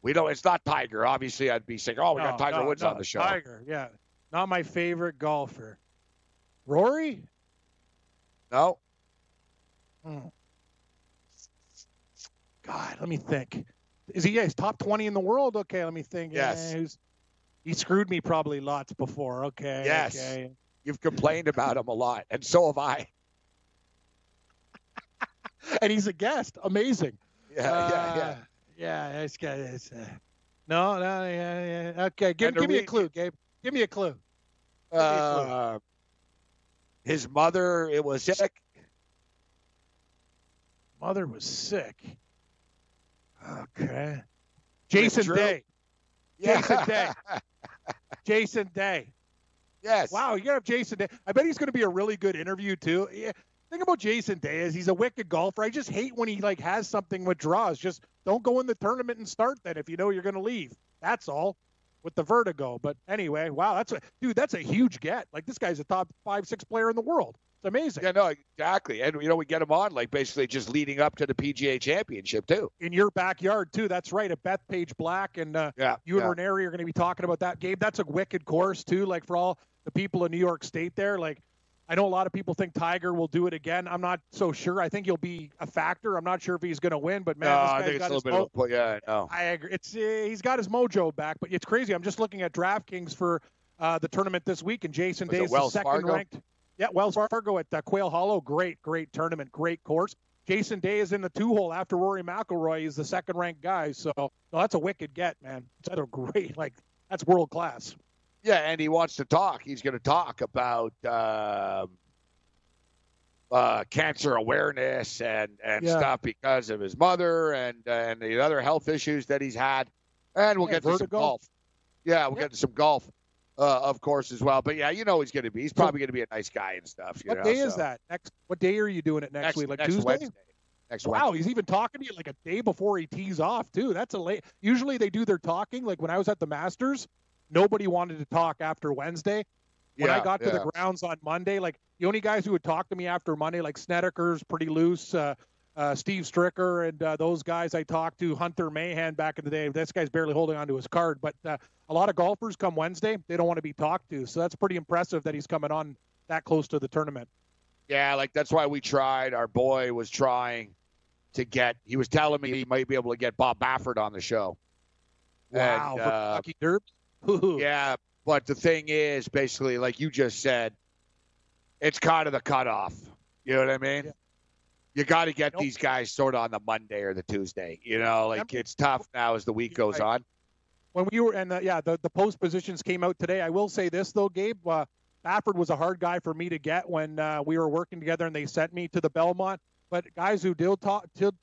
We don't. It's not Tiger. Obviously, I'd be saying, we got Tiger Woods on the show. Tiger, yeah. Not my favorite golfer. Rory? No. God, let me think. Is he? Yeah, he's top 20 in the world. Okay, let me think. Yes. He screwed me probably lots before. Okay. Yes. Okay. You've complained about him a lot, and so have I. And he's a guest. Amazing. Yeah. Yeah. This guy is. No. Yeah. Okay. Give me a clue, Gabe. Give me a clue. His mother, it was sick. Mother was sick. Okay. Jason Day. Yeah. Jason Day. Yes. Wow, you got to have Jason Day. I bet he's going to be a really good interview, too. Yeah. The thing about Jason Day is he's a wicked golfer. I just hate when he, like, has something withdraws. Just don't go in the tournament and start then if you know you're going to leave. That's all. With the vertigo. But anyway, wow, that's a huge get. Like, this guy's a top 5-6 player in the world. It's amazing. Yeah, no, exactly. And, you know, we get them on, like, basically just leading up to the PGA Championship, too. In your backyard, too. That's right, at Bethpage Black. And you and Ranieri are going to be talking about that, Gabe. That's a wicked course, too, like, for all the people in New York State there. Like, I know a lot of people think Tiger will do it again. I'm not so sure. I think he'll be a factor. I'm not sure if he's going to win. But, man, I agree. He's got his mojo back, but it's crazy. I'm just looking at DraftKings for the tournament this week, and Jason Day is the second-ranked. Yeah, Wells Fargo at Quail Hollow, great tournament, great course. Jason Day is in the two-hole after Rory McIlroy. He's the second-ranked guy, so no, that's a wicked get, man. That's a great, like, that's world-class. Yeah, and he wants to talk. He's going to talk about cancer awareness and stuff because of his mother and the other health issues that he's had. And we'll get to some golf. Yeah, we'll get to some golf. Of course, as well. But, yeah, you know he's probably going to be a nice guy and stuff. What day is that? What day are you doing it next week? Like next Tuesday? Wednesday. Wow, he's even talking to you like a day before he tees off, too. That's a late. Usually they do their talking. Like when I was at the Masters, nobody wanted to talk after Wednesday. When I got to the grounds on Monday, like the only guys who would talk to me after Monday, like Snedeker's pretty loose, Steve Stricker, and those guys I talked to, Hunter Mahan back in the day. This guy's barely holding on to his card, but a lot of golfers come Wednesday, they don't want to be talked to. So that's pretty impressive that he's coming on that close to the tournament. Yeah, like that's why we tried. Our boy was trying to get, he was telling me he might be able to get Bob Baffert on the show. Wow, and, Kentucky Derby? Yeah, but the thing is, basically, like you just said, it's kind of the cutoff. You know what I mean? Yeah. You got to get these guys sort of on the Monday or the Tuesday. You know, like it's tough now as the week goes on. When we were, and the post positions came out today. I will say this, though, Gabe. Baffert was a hard guy for me to get when we were working together, and they sent me to the Belmont. But guys who do talk, Todd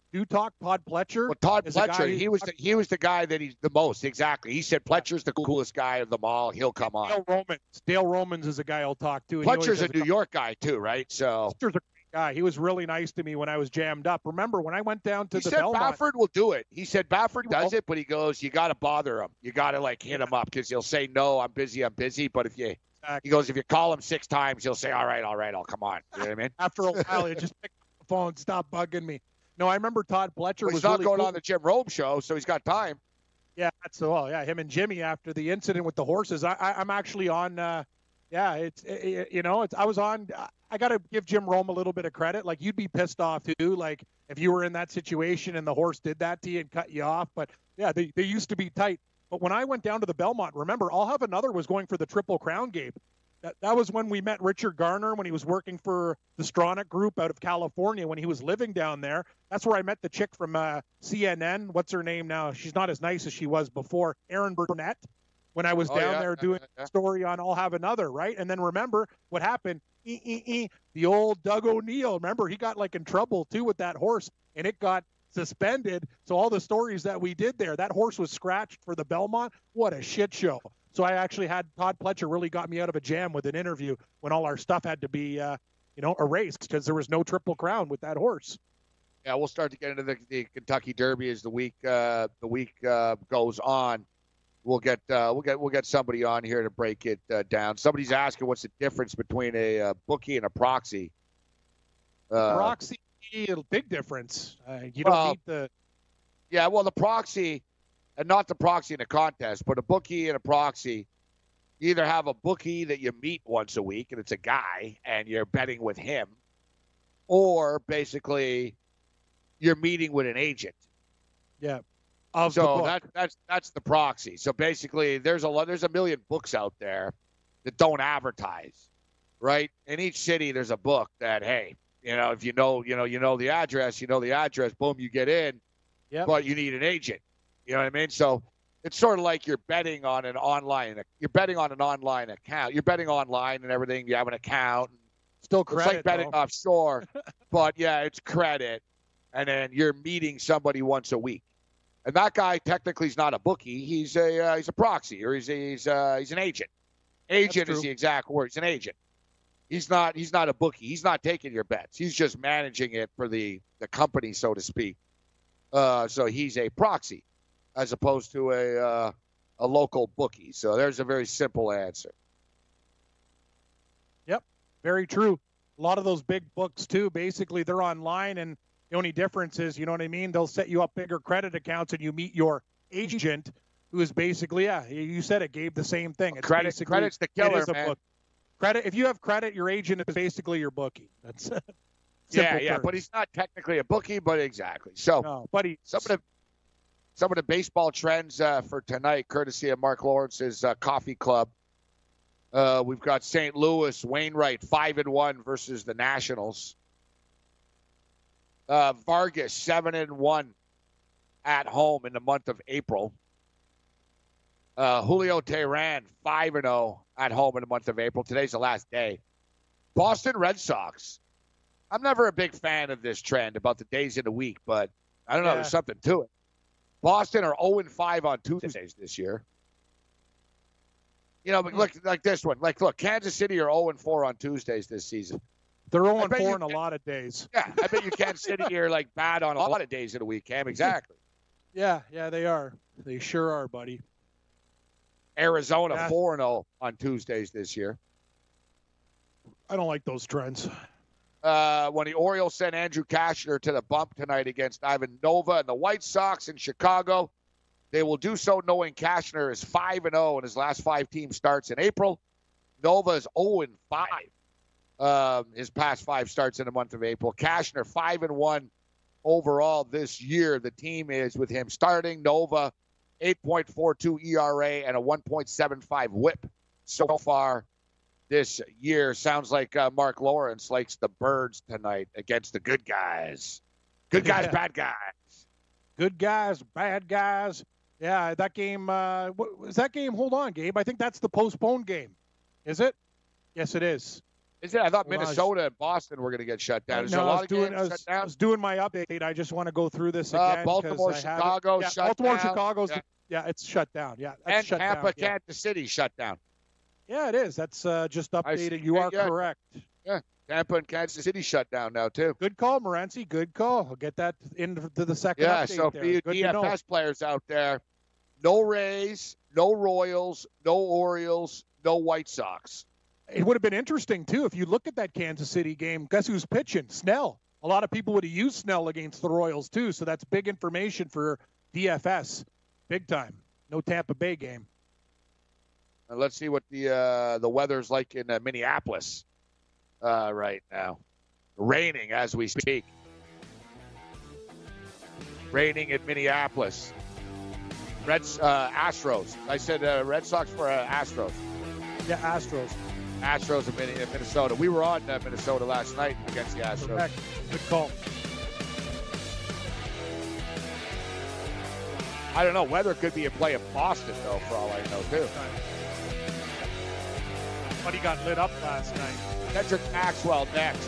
Pletcher. Well, Todd Pletcher, he was the guy that he's the most, exactly. He said Pletcher's the coolest guy of them all. He'll come on. Dale Romans is a guy I'll talk to. Pletcher's a New York guy, too, right? So. Guy. He was really nice to me when I was jammed up. Remember, when I went down to the Belmont. He said Baffert will do it. He said Baffert does it, but he goes, you got to bother him. You got to, like, hit him up because he'll say, no, I'm busy. But if you he goes, if you call him 6 times, he'll say, all right, I'll come on. You know what I mean? After a while, he just picked up the phone, stop bugging me. No, I remember Todd Pletcher was not really going cool on the Jim Rome show, so he's got time. Yeah, that's all. Yeah, him and Jimmy after the incident with the horses. I'm actually on I was on. I got to give Jim Rome a little bit of credit. Like, you'd be pissed off, too, like, if you were in that situation and the horse did that to you and cut you off. But, yeah, they used to be tight. But when I went down to the Belmont, remember, I'll Have Another was going for the Triple Crown, Gabe. That was when we met Richard Garner when he was working for the Stronach Group out of California when he was living down there. That's where I met the chick from CNN. What's her name now? She's not as nice as she was before. Erin Burnett. When I was down there doing a story on I'll Have Another, right? And then remember what happened. The old Doug O'Neill, remember, he got like in trouble too with that horse, and it got suspended. So all the stories that we did there, that horse was scratched for the Belmont. What a shit show. So I actually had Todd Pletcher really got me out of a jam with an interview when all our stuff had to be, erased because there was no Triple Crown with that horse. Yeah, we'll start to get into the Kentucky Derby as the week goes on. We'll get somebody on here to break it down. Somebody's asking what's the difference between a bookie and a proxy. Proxy, big difference. You don't need the. Yeah, well, the proxy, and not the proxy in a contest, but a bookie and a proxy. You either have a bookie that you meet once a week, and it's a guy, and you're betting with him, or basically, you're meeting with an agent. Yeah. So that's the proxy. So basically, there's a million books out there that don't advertise, right? In each city, there's a book that if you know the address, boom, you get in. Yep. But you need an agent. You know what I mean? So it's sort of like you're betting on an online account. You're betting online and everything. You have an account. Still credit. It's like betting offshore, but yeah, it's credit, and then you're meeting somebody once a week. And that guy technically is not a bookie. He's a proxy, or he's an agent. Agent is the exact word. He's an agent. He's not a bookie. He's not taking your bets. He's just managing it for the company, so to speak. So he's a proxy, as opposed to a local bookie. So there's a very simple answer. Yep, very true. a lot of those big books too, basically they're online, and the only difference is, you know what I mean, they'll set you up bigger credit accounts, and you meet your agent, who is basically, yeah, you said it, Gabe, the same thing. It's credit's the killer, man. Book. Credit, if you have credit, your agent is basically your bookie. That's yeah, but he's not technically a bookie, but exactly. So, no, but some of the baseball trends for tonight, courtesy of Mark Lawrence's Coffee Club. We've got St. Louis, Wainwright, 5-1 versus the Nationals. Vargas, 7-1 at home in the month of April. Julio Teheran, 5-0 at home in the month of April. Today's the last day. Boston Red Sox. I'm never a big fan of this trend about the days in the week, but I don't know. There's something to it. Boston are 0-5 on Tuesdays this year. You know, but look, like this one. Like, look, Kansas City are 0-4 on Tuesdays this season. They're 0-4 in a lot of days. Yeah, I bet you Kansas City are, like, bad on a lot of days of the week, Cam. Exactly. Yeah, they are. They sure are, buddy. Arizona 4-0 on Tuesdays this year. I don't like those trends. When the Orioles sent Andrew Kashner to the bump tonight against Ivan Nova and the White Sox in Chicago, they will do so knowing Kashner is 5-0 in his last 5 team starts in April. Nova is 0-5 his past 5 starts in the month of April. Kashner 5-1 overall this year. The team is with him starting. Nova 8.42 ERA and a 1.75 whip so far this year. Sounds like Mark Lawrence likes the birds tonight against the good guys. Good guys, bad guys. Good guys, bad guys. Yeah, that game, is that game? Hold on, Gabe. I think that's the postponed game. Is it? Yes, it is. Is it? I thought Minnesota and Boston were going to get shut down. I was doing my update. I just want to go through this again. Baltimore, Chicago, shut down. Baltimore, Chicago's, it's shut down. Yeah, that's shut down. And Tampa, Kansas City shut down. Yeah, it is. That's just updated. You are correct. Yeah, Tampa and Kansas City shut down now, too. Good call, Morency. Good call. I'll get that into the second update. Yeah, so for you DFS players out there, no Rays, no Royals, no Orioles, no White Sox. It would have been interesting, too, if you look at that Kansas City game. Guess who's pitching? Snell. A lot of people would have used Snell against the Royals, too, so that's big information for DFS. Big time. No Tampa Bay game. And let's see what the weather's like in Minneapolis right now. Raining as we speak. Raining in Minneapolis. Astros. I said Red Sox for Astros. Yeah, Astros. Astros of Minnesota. We were on Minnesota last night against the Astros. Correct. Good call. I don't know. Weather could be a play in Boston, though, for all I know, too. But he got lit up last night. Patrick Maxwell next.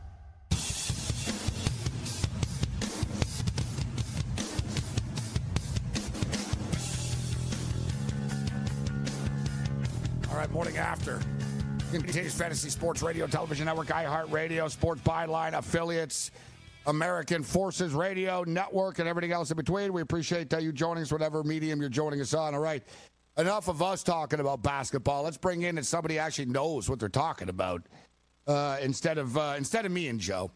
Morning after. Continues Fantasy Sports Radio, Television Network, iHeartRadio, Sports Byline, affiliates, American Forces Radio Network, and everything else in between. We appreciate you joining us, whatever medium you're joining us on. All right, enough of us talking about basketball. Let's bring in that somebody actually knows what they're talking about instead of me and Joe.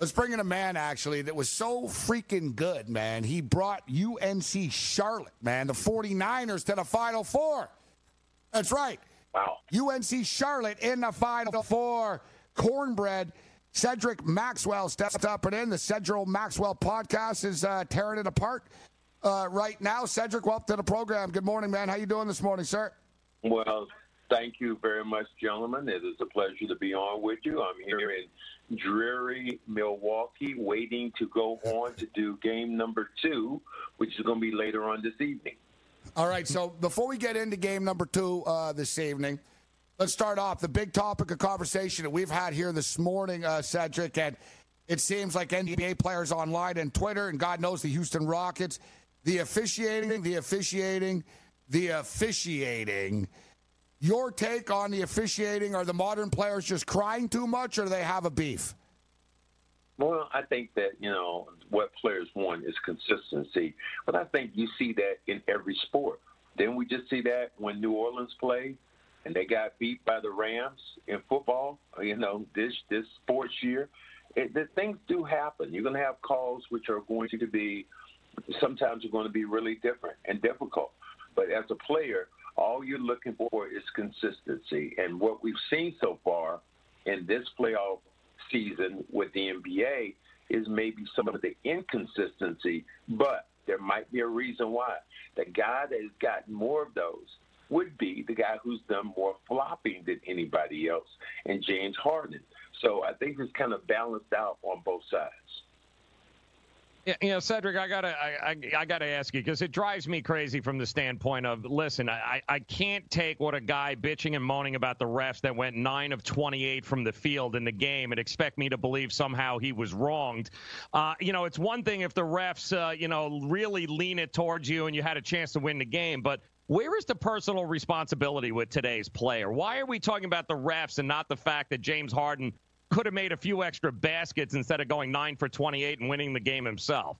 Let's bring in a man, actually, that was so freaking good, man. He brought UNC Charlotte, man, the 49ers to the Final Four. That's right. Wow. UNC Charlotte in the Final Four. Cornbread, Cedric Maxwell stepped up and in. The Cedric Maxwell podcast is tearing it apart right now. Cedric, welcome to the program. Good morning, man. How you doing this morning, sir? Well, thank you very much, gentlemen. It is a pleasure to be on with you. I'm here in dreary Milwaukee waiting to go on to do game number 2, which is going to be later on this evening. All right, so before we get into game number 2 this evening, Let's start off the big topic of conversation that we've had here this morning, Cedric, and it seems like NBA players online and Twitter, and God knows the Houston Rockets, the officiating. Your take on the officiating, are the modern players just crying too much, or do they have a beef? Well, I think that, what players want is consistency. But I think you see that in every sport. Didn't we just see that when New Orleans played and they got beat by the Rams in football, this sports year? Things do happen. You're going to have calls which are going to be sometimes are going to be really different and difficult. But as a player, all you're looking for is consistency. And what we've seen so far in this playoff season with the NBA is maybe some of the inconsistency, but there might be a reason why. The guy that has gotten more of those would be the guy who's done more flopping than anybody else, and James Harden. So I think it's kind of balanced out on both sides. Yeah, Cedric, I gotta ask you, because it drives me crazy from the standpoint of, listen, I can't take what a guy bitching and moaning about the refs that went 9 of 28 from the field in the game and expect me to believe somehow he was wronged. It's one thing if the refs, really lean it towards you and you had a chance to win the game, but where is the personal responsibility with today's player? Why are we talking about the refs and not the fact that James Harden could have made a few extra baskets instead of going 9 for 28 and winning the game himself?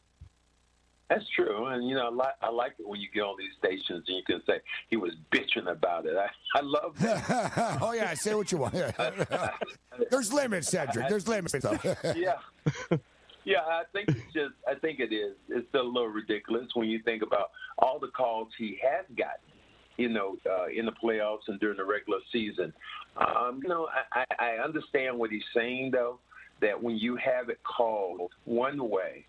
That's true. And, I like it when you get on these stations and you can say he was bitching about it. I love that. Oh, yeah, say what you want. There's limits, Cedric. There's limits. Yeah. Yeah, I think it is. It's a little ridiculous when you think about all the calls he has gotten, in the playoffs and during the regular season. I understand what he's saying, though, that when you have it called one way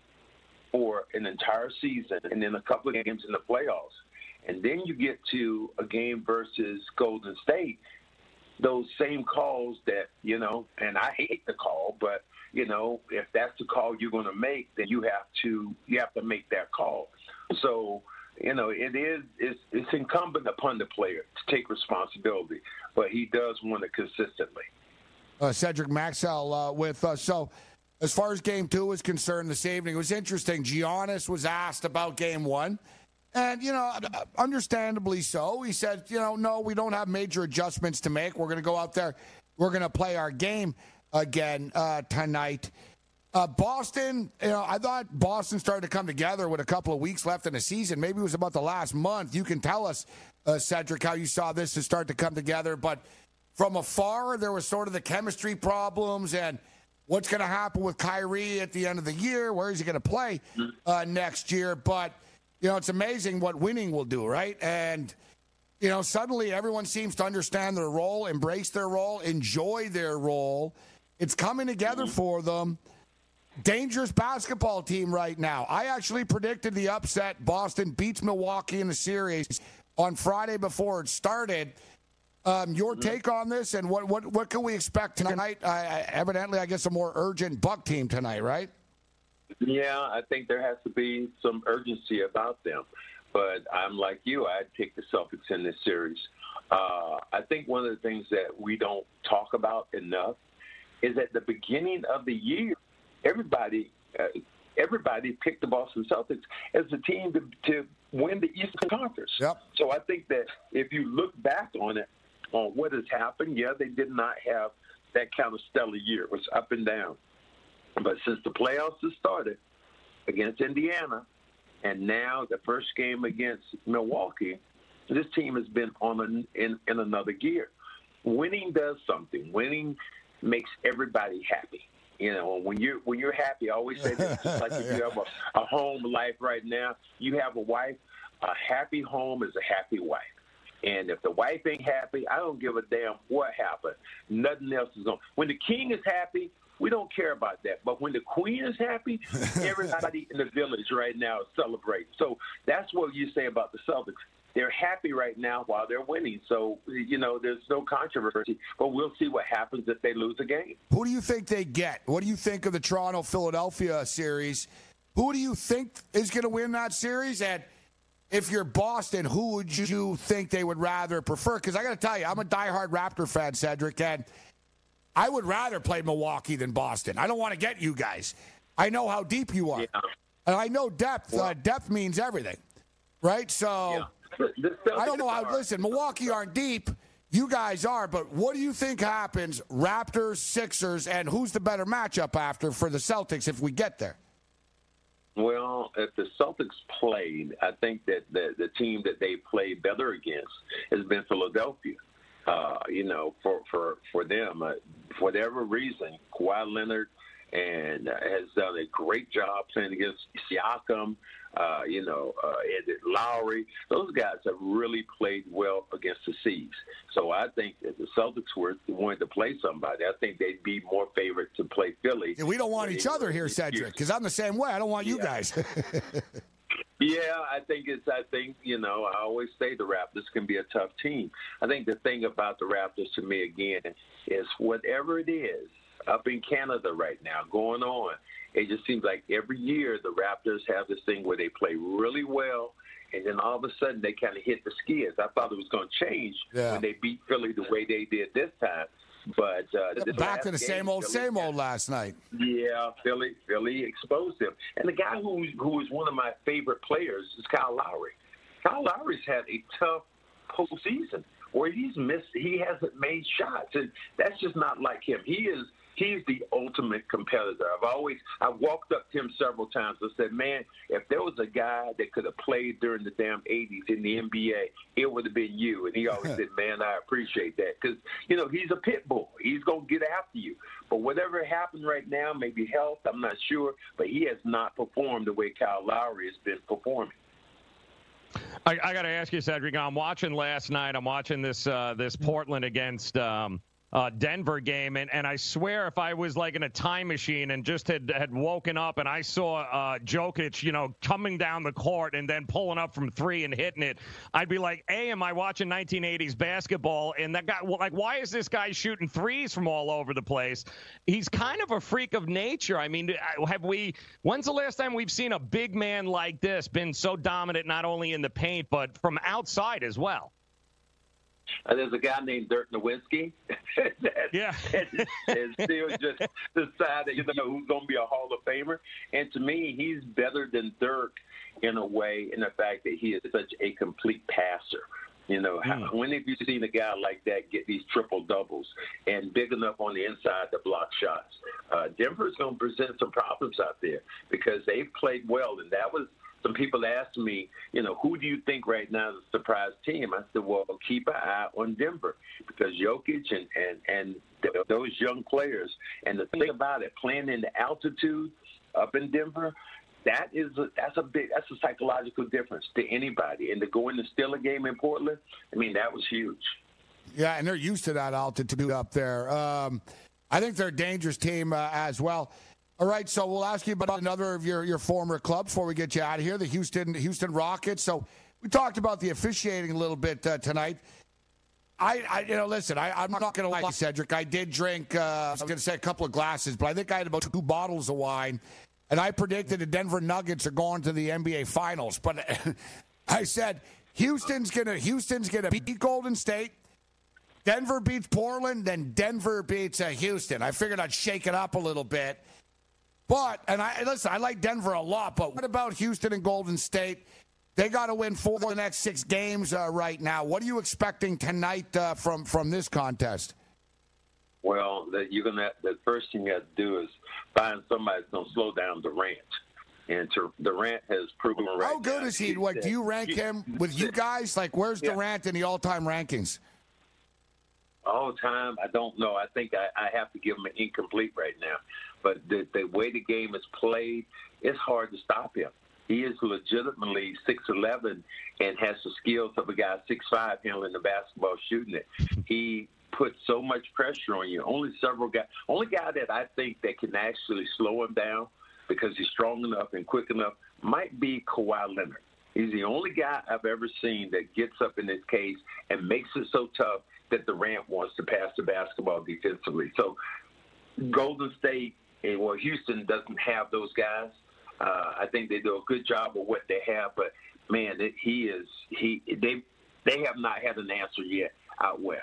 for an entire season and then a couple of games in the playoffs, and then you get to a game versus Golden State, those same calls that, and I hate the call, but, if that's the call you're going to make, then you have to make that call. So, it's incumbent upon the player to take responsibility, but he does win it consistently. Cedric Maxwell with us. So as far as Game 2 is concerned this evening, it was interesting. Giannis was asked about Game 1, and, understandably so. He said, no, we don't have major adjustments to make. We're going to go out there. We're going to play our game again tonight. Boston, I thought Boston started to come together with a couple of weeks left in the season. Maybe it was about the last month. You can tell us, Cedric, how you saw this to start to come together. But from afar, there was sort of the chemistry problems and what's going to happen with Kyrie at the end of the year. Where is he going to play next year? But, it's amazing what winning will do, right? And, suddenly everyone seems to understand their role, embrace their role, enjoy their role. It's coming together for them. Dangerous basketball team right now. I actually predicted the upset. Boston beats Milwaukee in the series on Friday before it started. Your take on this, and what can we expect tonight? Evidently, I guess a more urgent Buck team tonight, right? Yeah, I think there has to be some urgency about them. But I'm like you. I'd pick the Celtics in this series. I think one of the things that we don't talk about enough is at the beginning of the year, everybody picked the Boston Celtics as the team to win the Eastern Conference. Yep. So I think that if you look back on it, on what has happened, yeah, they did not have that kind of stellar year. It was up and down. But since the playoffs have started against Indiana and now the first game against Milwaukee, this team has been in another gear. Winning does something. Winning makes everybody happy. When you're happy, I always say this, just like if you have a home life right now, you have a wife, a happy home is a happy wife. And if the wife ain't happy, I don't give a damn what happened. Nothing else is going. When the king is happy, we don't care about that. But when the queen is happy, everybody in the village right now is celebrating. So that's what you say about the Celtics. They're happy right now while they're winning. So, there's no controversy. But we'll see what happens if they lose a game. Who do you think they get? What do you think of the Toronto-Philadelphia series? Who do you think is going to win that series? And if you're Boston, who would you think they would rather prefer? Because I got to tell you, I'm a diehard Raptor fan, Cedric, and I would rather play Milwaukee than Boston. I don't want to get you guys. I know how deep you are. Yeah. And I know depth. Depth means everything, right? So I don't know how – listen, Milwaukee aren't deep. You guys are, but what do you think happens, Raptors, Sixers, and who's the better matchup after for the Celtics if we get there? Well, if the Celtics played, I think that the team that they play better against has been Philadelphia. For them, for whatever reason, Kawhi Leonard has done a great job playing against Siakam, Lowry. Those guys have really played well against the Seas. So I think if the Celtics wanted to play somebody, I think they'd be more favored to play Philly. And we don't want each other here, Cedric, because I'm the same way. I don't want you guys. I always say the Raptors can be a tough team. I think the thing about the Raptors to me, again, is whatever it is, up in Canada right now going on. It just seems like every year the Raptors have this thing where they play really well, and then all of a sudden they kind of hit the skids. I thought it was going to change when they beat Philly the way they did this time. But back to the same old last night. Yeah, Philly exposed them. And the guy who is one of my favorite players is Kyle Lowry. Kyle Lowry's had a tough postseason where he's missed. He hasn't made shots, and that's just not like him. He's the ultimate competitor. I've walked up to him several times and said, man, if there was a guy that could have played during the damn 80s in the NBA, it would have been you. And he always said, man, I appreciate that. Because, he's a pit bull. He's going to get after you. But whatever happened right now, maybe health, I'm not sure, but he has not performed the way Kyle Lowry has been performing. I got to ask you, Cedric, I'm watching this Portland against Denver game, and I swear if I was like in a time machine and just had woken up and I saw Jokic, coming down the court and then pulling up from three and hitting it, I'd be like, A, am I watching 1980s basketball? And that guy, why is this guy shooting threes from all over the place? He's kind of a freak of nature. I mean, when's the last time we've seen a big man like this been so dominant, not only in the paint, but from outside as well? There's a guy named Dirk Nowitzki that still just decided who's going to be a Hall of Famer. And to me, he's better than Dirk in a way, in the fact that he is such a complete passer. When have you seen a guy like that get these triple doubles and big enough on the inside to block shots? Denver's going to present some problems out there because they've played well, and that was. Some people asked me, who do you think right now is a surprise team? I said, well, keep an eye on Denver because Jokic and those young players. And the thing about it, playing in the altitude up in Denver, that's a psychological difference to anybody. And to go in the Steelers game in Portland, I mean, that was huge. Yeah, and they're used to that altitude up there. I think they're a dangerous team as well. All right, so we'll ask you about another of your former clubs before we get you out of here, the Houston Rockets. So we talked about the officiating a little bit tonight. I'm not going to lie, Cedric. I did drink, a couple of glasses, but I think I had about 2 bottles of wine, and I predicted the Denver Nuggets are going to the NBA Finals. But I said Houston's gonna beat Golden State. Denver beats Portland, then Denver beats Houston. I figured I'd shake it up a little bit. But, I like Denver a lot, but what about Houston and Golden State? They got to win 4 of the next 6 games right now. What are you expecting tonight from this contest? Well, the first thing you have to do is find somebody that's going to slow down Durant. And Durant has proven right now. How good is he? Do you rank him with you guys? Like, where's Durant in the all-time rankings? All time, I don't know. I think I have to give him an incomplete right now. But the way the game is played, it's hard to stop him. He is legitimately 6'11" and has the skills of a guy 6'5" handling the basketball, shooting it. He puts so much pressure on you. Only guy that I think that can actually slow him down because he's strong enough and quick enough might be Kawhi Leonard. He's the only guy I've ever seen that gets up in his cage and makes it so tough that Durant wants to pass the basketball defensively. So Golden State, Houston doesn't have those guys. I think they do a good job of what they have, but man, he is they have not had an answer yet out west.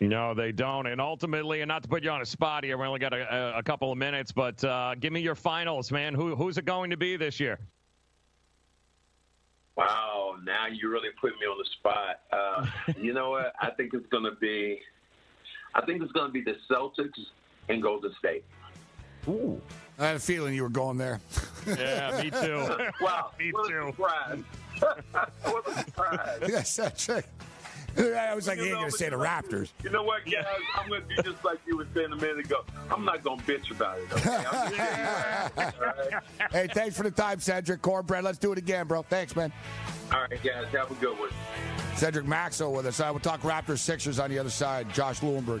No, they don't. And ultimately, and not to put you on a spot here, we only got a couple of minutes, but give me your finals, man. Who's it going to be this year? Wow, now you really put me on the spot. You know what? I think it's going to be the Celtics and Golden State. Ooh. I had a feeling you were going there. Yeah, me too. Wow. Me what too. What a surprise. Yes, that's right. I was like, you ain't going to say the Raptors. You know what, guys? I'm going to be just like you were saying a minute ago. I'm not going to bitch about it, okay? Right. Hey, thanks for the time, Cedric. Cornbread, let's do it again, bro. Thanks, man. All right, guys. Have a good one. Cedric Maxwell with us. I will talk Raptors Sixers on the other side. Josh Lewinberg.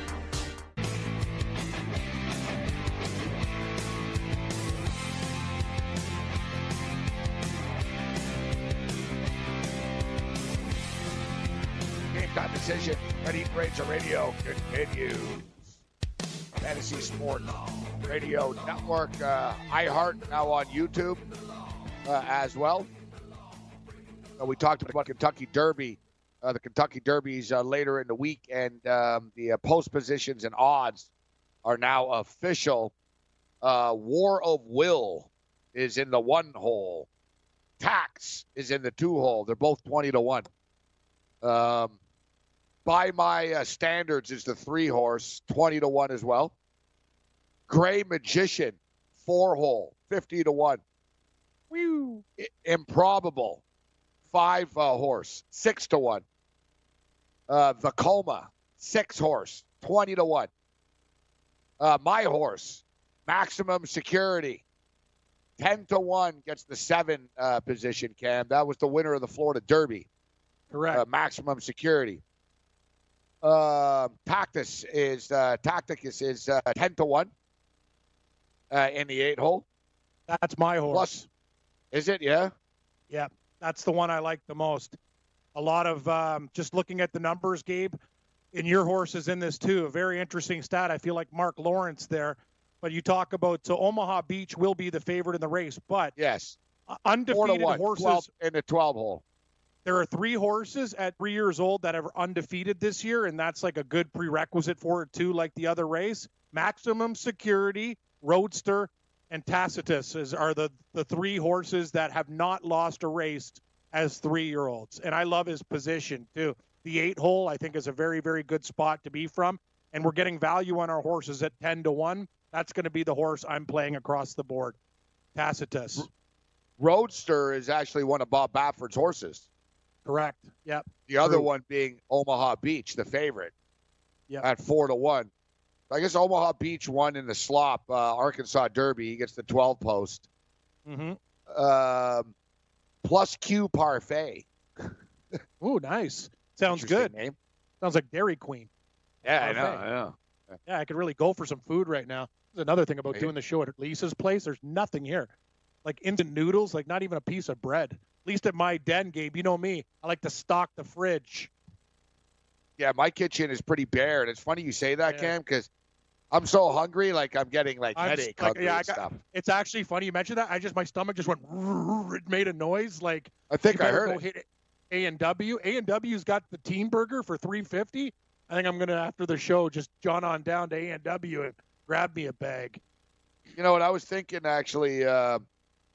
Red Heat Rage Radio continues. Fantasy Sports Radio Network, iHeart, now on YouTube as well. We talked about Kentucky Derby. The Kentucky Derby's later in the week, and the post positions and odds are now official. War of Will is in the one hole. Tax is in the two hole. They're both 20-1. By my standards is the 3-horse, 20-1 as well. Gray Magician, 4-hole, 50-1. Woo! Improbable, 5-horse, 6-1. The Coma, 6-horse, 20-1. My horse, Maximum Security, 10-1 gets the 7 position, Cam. That was the winner of the Florida Derby. Correct. Maximum Security. Tacticus is 10-1 in the 8-hole. That's my horse. Plus, is it? Yeah. Yeah, that's the one I like the most. A lot of just looking at the numbers, Gabe, and your horse is in this too. A very interesting stat. I feel like Mark Lawrence there, but you talk about so Omaha Beach will be the favorite in the race, but yes, undefeated horses 12, in the 12-hole. There are 3 horses at 3 years old that are undefeated this year, and that's like a good prerequisite for it too, like the other race. Maximum Security, Roadster, and Tacitus are the 3 horses that have not lost a race as 3-year-olds. And I love his position too. The 8-hole, I think, is a very, very good spot to be from, and we're getting value on our horses at 10-1. That's going to be the horse I'm playing across the board, Tacitus. Roadster is actually one of Bob Baffert's horses. Correct. Yep. The other one being Omaha Beach, the favorite, at 4-1. I guess Omaha Beach won in the slop, Arkansas Derby. He gets the 12 post. Mm-hmm. Plus Q Parfait. Ooh, nice. Sounds good. Name. Sounds like Dairy Queen. Yeah, Parfait. I know. Yeah, I could really go for some food right now. There's another thing about doing the show at Lisa's place. There's nothing here, like instant noodles, like not even a piece of bread. At least at my den, Gabe, you know me. I like to stock the fridge. Yeah, my kitchen is pretty bare, and it's funny you say that, Cam, because I'm so hungry, like I'm getting like headache hungry and stuff. It's actually funny you mentioned that. My stomach just went. It made a noise like. I think I heard it. Hit A&W. A&W's got the team burger for $3.50. I think I'm gonna after the show just jaunt on down to A&W and grab me a bag. You know what I was thinking actually.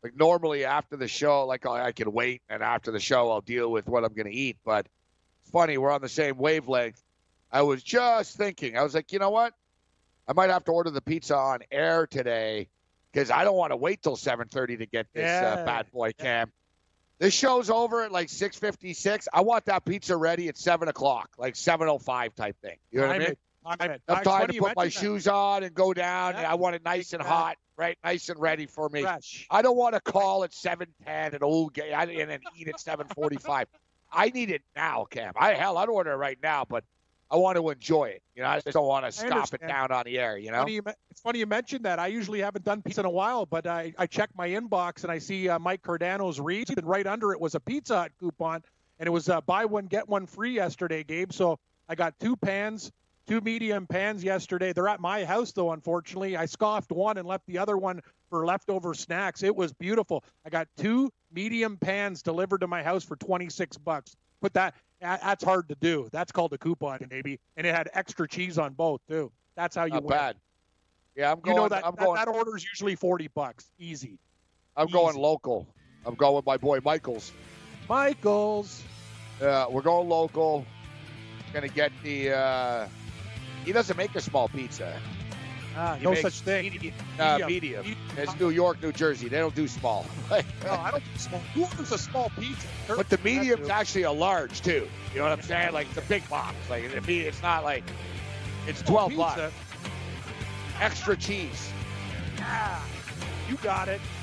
Like normally after the show, like I can wait, and after the show I'll deal with what I'm going to eat. But it's funny, we're on the same wavelength. I was just thinking, I was like, you know what? I might have to order the pizza on air today because I don't want to wait till 7:30 to get this bad boy, Cam. This show's over at like 6:56. I want that pizza ready at 7 o'clock, like 7:05 type thing. You know what I mean? I'm tired to put my shoes on and go down, and I want it nice and hot. right? Nice and ready for me. Fresh. I don't want to call at 7:10 an old game and then eat at 7:45. I need it now, Cam. I'd order it right now, but I want to enjoy it. You know, I just don't want to stop it down on the air, you know? It's funny you mentioned that. I usually haven't done pizza in a while, but I check my inbox, and I see Mike Cardano's read, and right under it was a Pizza Hut coupon, and it was buy one, get one free yesterday, Gabe. So I got two medium pans yesterday. They're at my house, though, unfortunately. I scoffed one and left the other one for leftover snacks. It was beautiful. I got two medium pans delivered to my house for $26. Put that's hard to do. That's called a coupon, maybe. And it had extra cheese on both, too. That's how you win. Not bad. Yeah, I'm going. You know that order's usually $40. Easy. I'm going local. I'm going with my boy Michaels. Michaels. We're going local. Going to get the... He doesn't make a small pizza. No such thing. Medium. It's New York, New Jersey. They don't do small. No, I don't do small. Who orders a small pizza? But the medium's actually a large, too. You know what I'm saying? Like, the big box. Like, it's not like... It's 12 bucks. Extra cheese. Yeah. You got it.